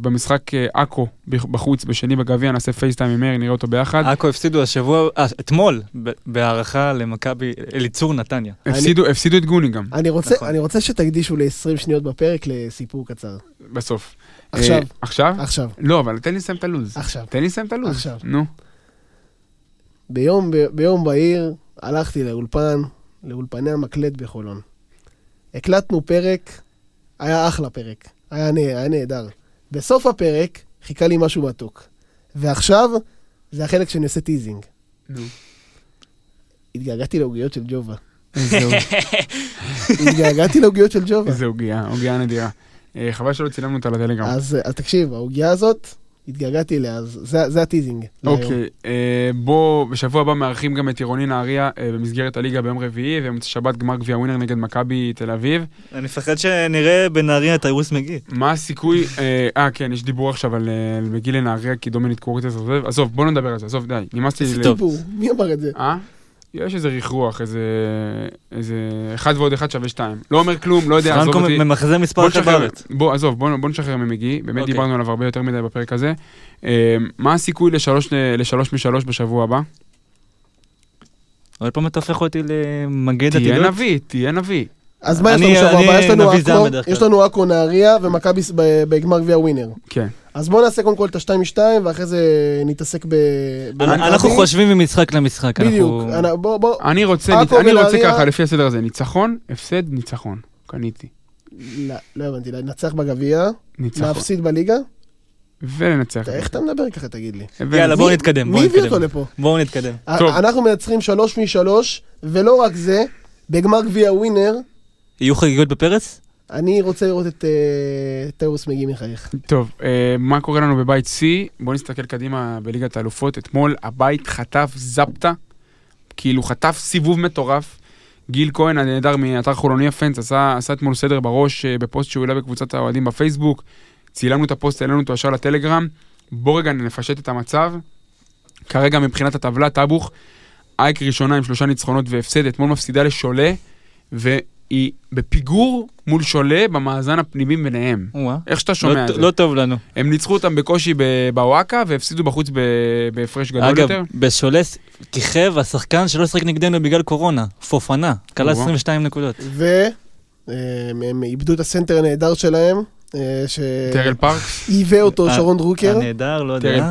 במשחק אקו בחוץ, בשני בגביע, נעשה פייסטיים עם מאיר, נראה אותו ביחד. אקו הפסידו השבוע, אתמול, בהערכה למכבי, ליצור נתניה. הפסידו את גוני גם. אני רוצה, אני רוצה שתקדישו ל-עשרים שניות בפרק לסיפור קצר. בסוף. עכשיו. עכשיו? עכשיו. לא, אבל תן לי לסיים את הלו"ז. עכשיו. תן לי לסיים את הלו"ז. עכשיו. נו. ביום, ביום בהיר הלכתי לאולפן, לאולפני המקלט בחולון. הקלטנו פרק, היה אחלה פרק. היה נה, היה נהדר. בסוף הפרק חיכה לי משהו מתוק. ועכשיו זה החלק שאני עושה טיזינג. נו. התגעגעתי לעוגיות של ג'ובה. התגעגעתי לעוגיות של ג'ובה. איזה עוגיה, עוגיה נדירה. חבל שלא צילמנו אותה לטלגרם. אז תקשיב, העוגיה הזאת, התגעגעתי אליה, אז זה הטיזינג. אוקיי, בוא, בשבוע הבא מארחים גם את עירוני נהריה במסגרת הליגה ביום רביעי, ובמצא שבת גמר גביע ווינר נגד מכבי תל אביב. אני מפחד שנראה בנהריה טיירוס מגי. מה הסיכוי? אה, כן, יש דיבור עכשיו על מגי לנהריה, כי דומינית קוריטס עזוב. עזוב, בוא נדבר על זה, עזוב, די. נמאסתי לי... סיפור, מי אמר את זה? אה? יש איזה ריחרוח, איזה... איזה... אחד ועוד אחד שווה שתיים. לא אומר כלום, לא יודע, עזוב אותי. פרנקו ממחזה מספר חברת. בוא, עזוב, בוא נשחרר ממגי. באמת דיברנו עליו הרבה יותר מדי בפרק הזה. מה הסיכוי לשלוש משלוש בשבוע הבא? עוד פעם אתה הופך אותי למגד עתידות. תהיה נביא, תהיה נביא. אז מה יש לנו שבוע הבא? יש לנו אקו נהריה ומכבי בגמר גביע ווינר. כן. אז בואו נעשה קודם כל את השתיים משתיים, ואחרי זה נתעסק ב... אנחנו חושבים ממשחק למשחק. בדיוק. אני רוצה ככה, לפי הסדר הזה, ניצחון, הפסד, ניצחון. קניתי. לא הבנתי, לנצח בגביע, להפסיד בליגה. ולנצח. איך אתה מדבר ככה, תגיד לי? יאללה, בואו נתקדם. מי הביא אותו לפה? בואו נתקדם. אנחנו מייצרים שלוש משלוש, ולא רק זה, בגמר גביע ווינר. יהיו חגיגות בפרץ? אני רוצה לראות את טיירוס מגי מחייך. טוב, מה קורה לנו בבית C? בואו נסתכל קדימה בליגת האלופות. אתמול הבית חטף זפטה, כאילו חטף סיבוב מטורף. גיל כהן, הנהדר מאתר חולוני הפנס, עשה אתמול סדר בראש בפוסט שהוא העלה בקבוצת האוהדים בפייסבוק. צילמנו את הפוסט, העלינו אותו ישר לטלגרם. בואו רגע נפשט את המצב. כרגע מבחינת הטבלה, טאבוך, אייק ראשונה עם שלושה ניצחונות והפסד. אתמול מפסידה לשולה, ו... היא בפיגור מול שולה במאזן הפנימים ביניהם. איך שאתה שומע את זה? לא טוב לנו. הם ניצחו אותם בקושי בוואקה, והפסידו בחוץ בהפרש גדול יותר. אגב, בשולה כיכב השחקן שלא שחק נגדנו בגלל קורונה, פופנה, קלה עשרים ושתיים נקודות. והם איבדו את הסנטר הנהדר שלהם, טרל פארקס. עיווה אותו שרון דרוקר. הנהדר, לא יודע.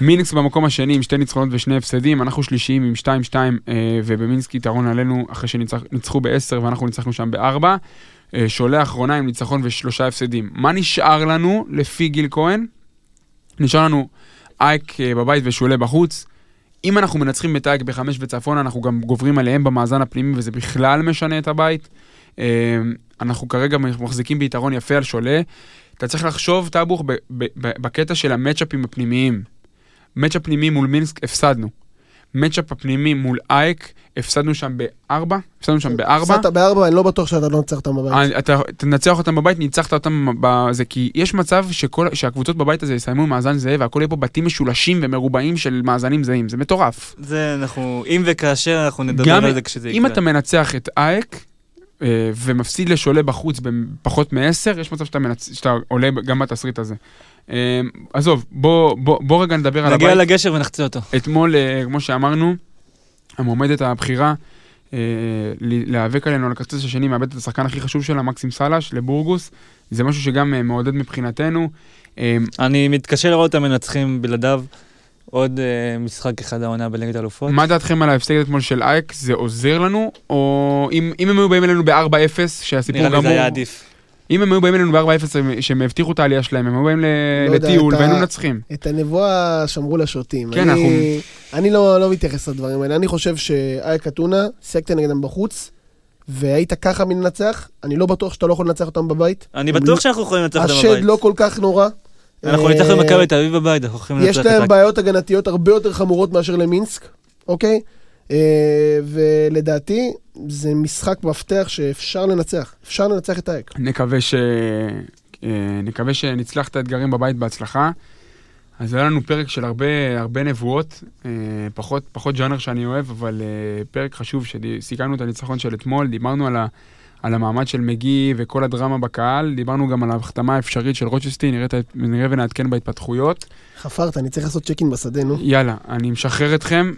מינסק במקום השני עם שתי ניצחונות ושני הפסדים, אנחנו שלישיים עם שתיים שתיים, ובמינסק יתרון עלינו אחרי שניצחו ב-עשר ואנחנו ניצחנו שם ב-ארבע, שעולה האחרונה עם ניצחון ושלושה הפסדים. מה נשאר לנו לפי גיל כהן? נשאר לנו אייק בבית ושעולה בחוץ. אם אנחנו מנצחים את אייק בחמש וצפון, אנחנו גם גוברים עליהם במאזן הפנימי, וזה בכלל משנה את הבית. אנחנו כרגע מחזיקים ביתרון יפה על שולה. אתה צריך לחשוב, תבוך, בקטע של המאצ'אפים הפנימיים. מאצ'אפ פנימי מול מינסק, הפסדנו. מאצ'אפ הפנימי מול אייק, הפסדנו שם בארבע. הפסדנו שם בארבע. הפסדת בארבע, אני לא בטוח שאתה לא נצח אותם בבית. אתה תנצח אותם בבית, ניצחת אותם בזה, כי יש מצב שהקבוצות בבית הזה יסיימו מאזן זהה, והכל יהיה פה בתים משולשים ומרובעים של מאזנים זהים. זה מטורף. זה אנחנו, אם וכאשר אנחנו נדבר על זה כשזה יקרה. אם אתה מנצח את אייק, ומפסיד לשולה בחוץ בפחות מעשר, יש מצב שאתה, מנצ... שאתה עולה גם בתסריט הזה. עזוב, בוא, בוא, בוא רגע נדבר על הבית. נגיע לגשר ונחצה אותו. אתמול, כמו שאמרנו, המועמדת הבחירה להיאבק עלינו על הקצה השני, מאבד את השחקן הכי חשוב שלה, מקסים סלש, לבורגוס. זה משהו שגם מעודד מבחינתנו. אני מתקשה לראות את המנצחים בלעדיו. עוד משחק אחד העונה בליגת האלופות. מה דעתכם על ההפסד אתמול של אייק? זה עוזר לנו? או אם הם היו באים אלינו ב-ארבע אפס, שהסיפור גמור... נראה לי זה היה עדיף. אם הם היו באים אלינו ב-ארבע אפס, שהם הבטיחו את העלייה שלהם, הם היו באים לטיול, והיינו מנצחים. את הנבואה שמרו לשוטים. כן, אנחנו... אני לא מתייחס לדברים האלה. אני חושב שאייק אתונה, סייגת נגדם בחוץ, והיית ככה מנצח. אני לא בטוח שאתה לא יכול לנצח אותם בבית. אני בטוח שאנחנו יכולים לנצח אותם בבית. השד לא כל כך נורא. אנחנו ניצח למכבי תל אביב בבית, אנחנו הולכים לנצח את זה. יש להם בעיות הגנתיות הרבה יותר חמורות מאשר למינסק, אוקיי? ולדעתי, זה משחק מפתח שאפשר לנצח. אפשר לנצח את האייק. נקווה שנצלח את האתגרים בבית בהצלחה. אז היה לנו פרק של הרבה נבואות, פחות ג'אנר שאני אוהב, אבל פרק חשוב שסיכמנו את הניצחון של אתמול, דיברנו על ה... על המעמד של מגי וכל הדרמה בקהל, דיברנו גם על ההחתמה האפשרית של רוצ'סטי, נראה ונעדכן בהתפתחויות. חפרת, אני צריך לעשות צ'קין בשדה, נו. יאללה, אני משחרר אתכם,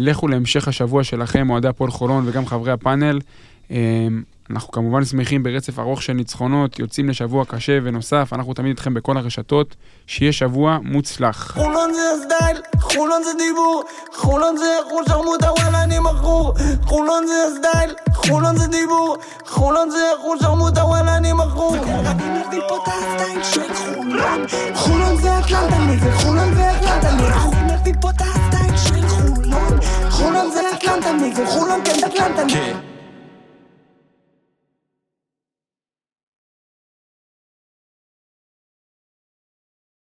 לכו להמשך השבוע שלכם, אוהדי הפועל חולון וגם חברי הפאנל, אנחנו כמובן שמחים ברצף ארוך של ניצחונות, יוצאים לשבוע קשה ונוסף, אנחנו תמיד איתכם בכל הרשתות, שיהיה שבוע מוצלח. חולון זה הסדייל, חולון זה דיבור, חולון זה חושרמות הוואלה אני מכור. חולון זה הסדייל, חולון זה דיבור, חולון זה חושרמות הוואלה אני מכור. רבים נבדיל פה את הסדייל של חולון, חולון זה אטלנטלי, חולון זה אטלנטלי, רבים נבדיל פה את הסדייל של חולון, חולון זה אטלנטלי, חולון כן אטלנטלי.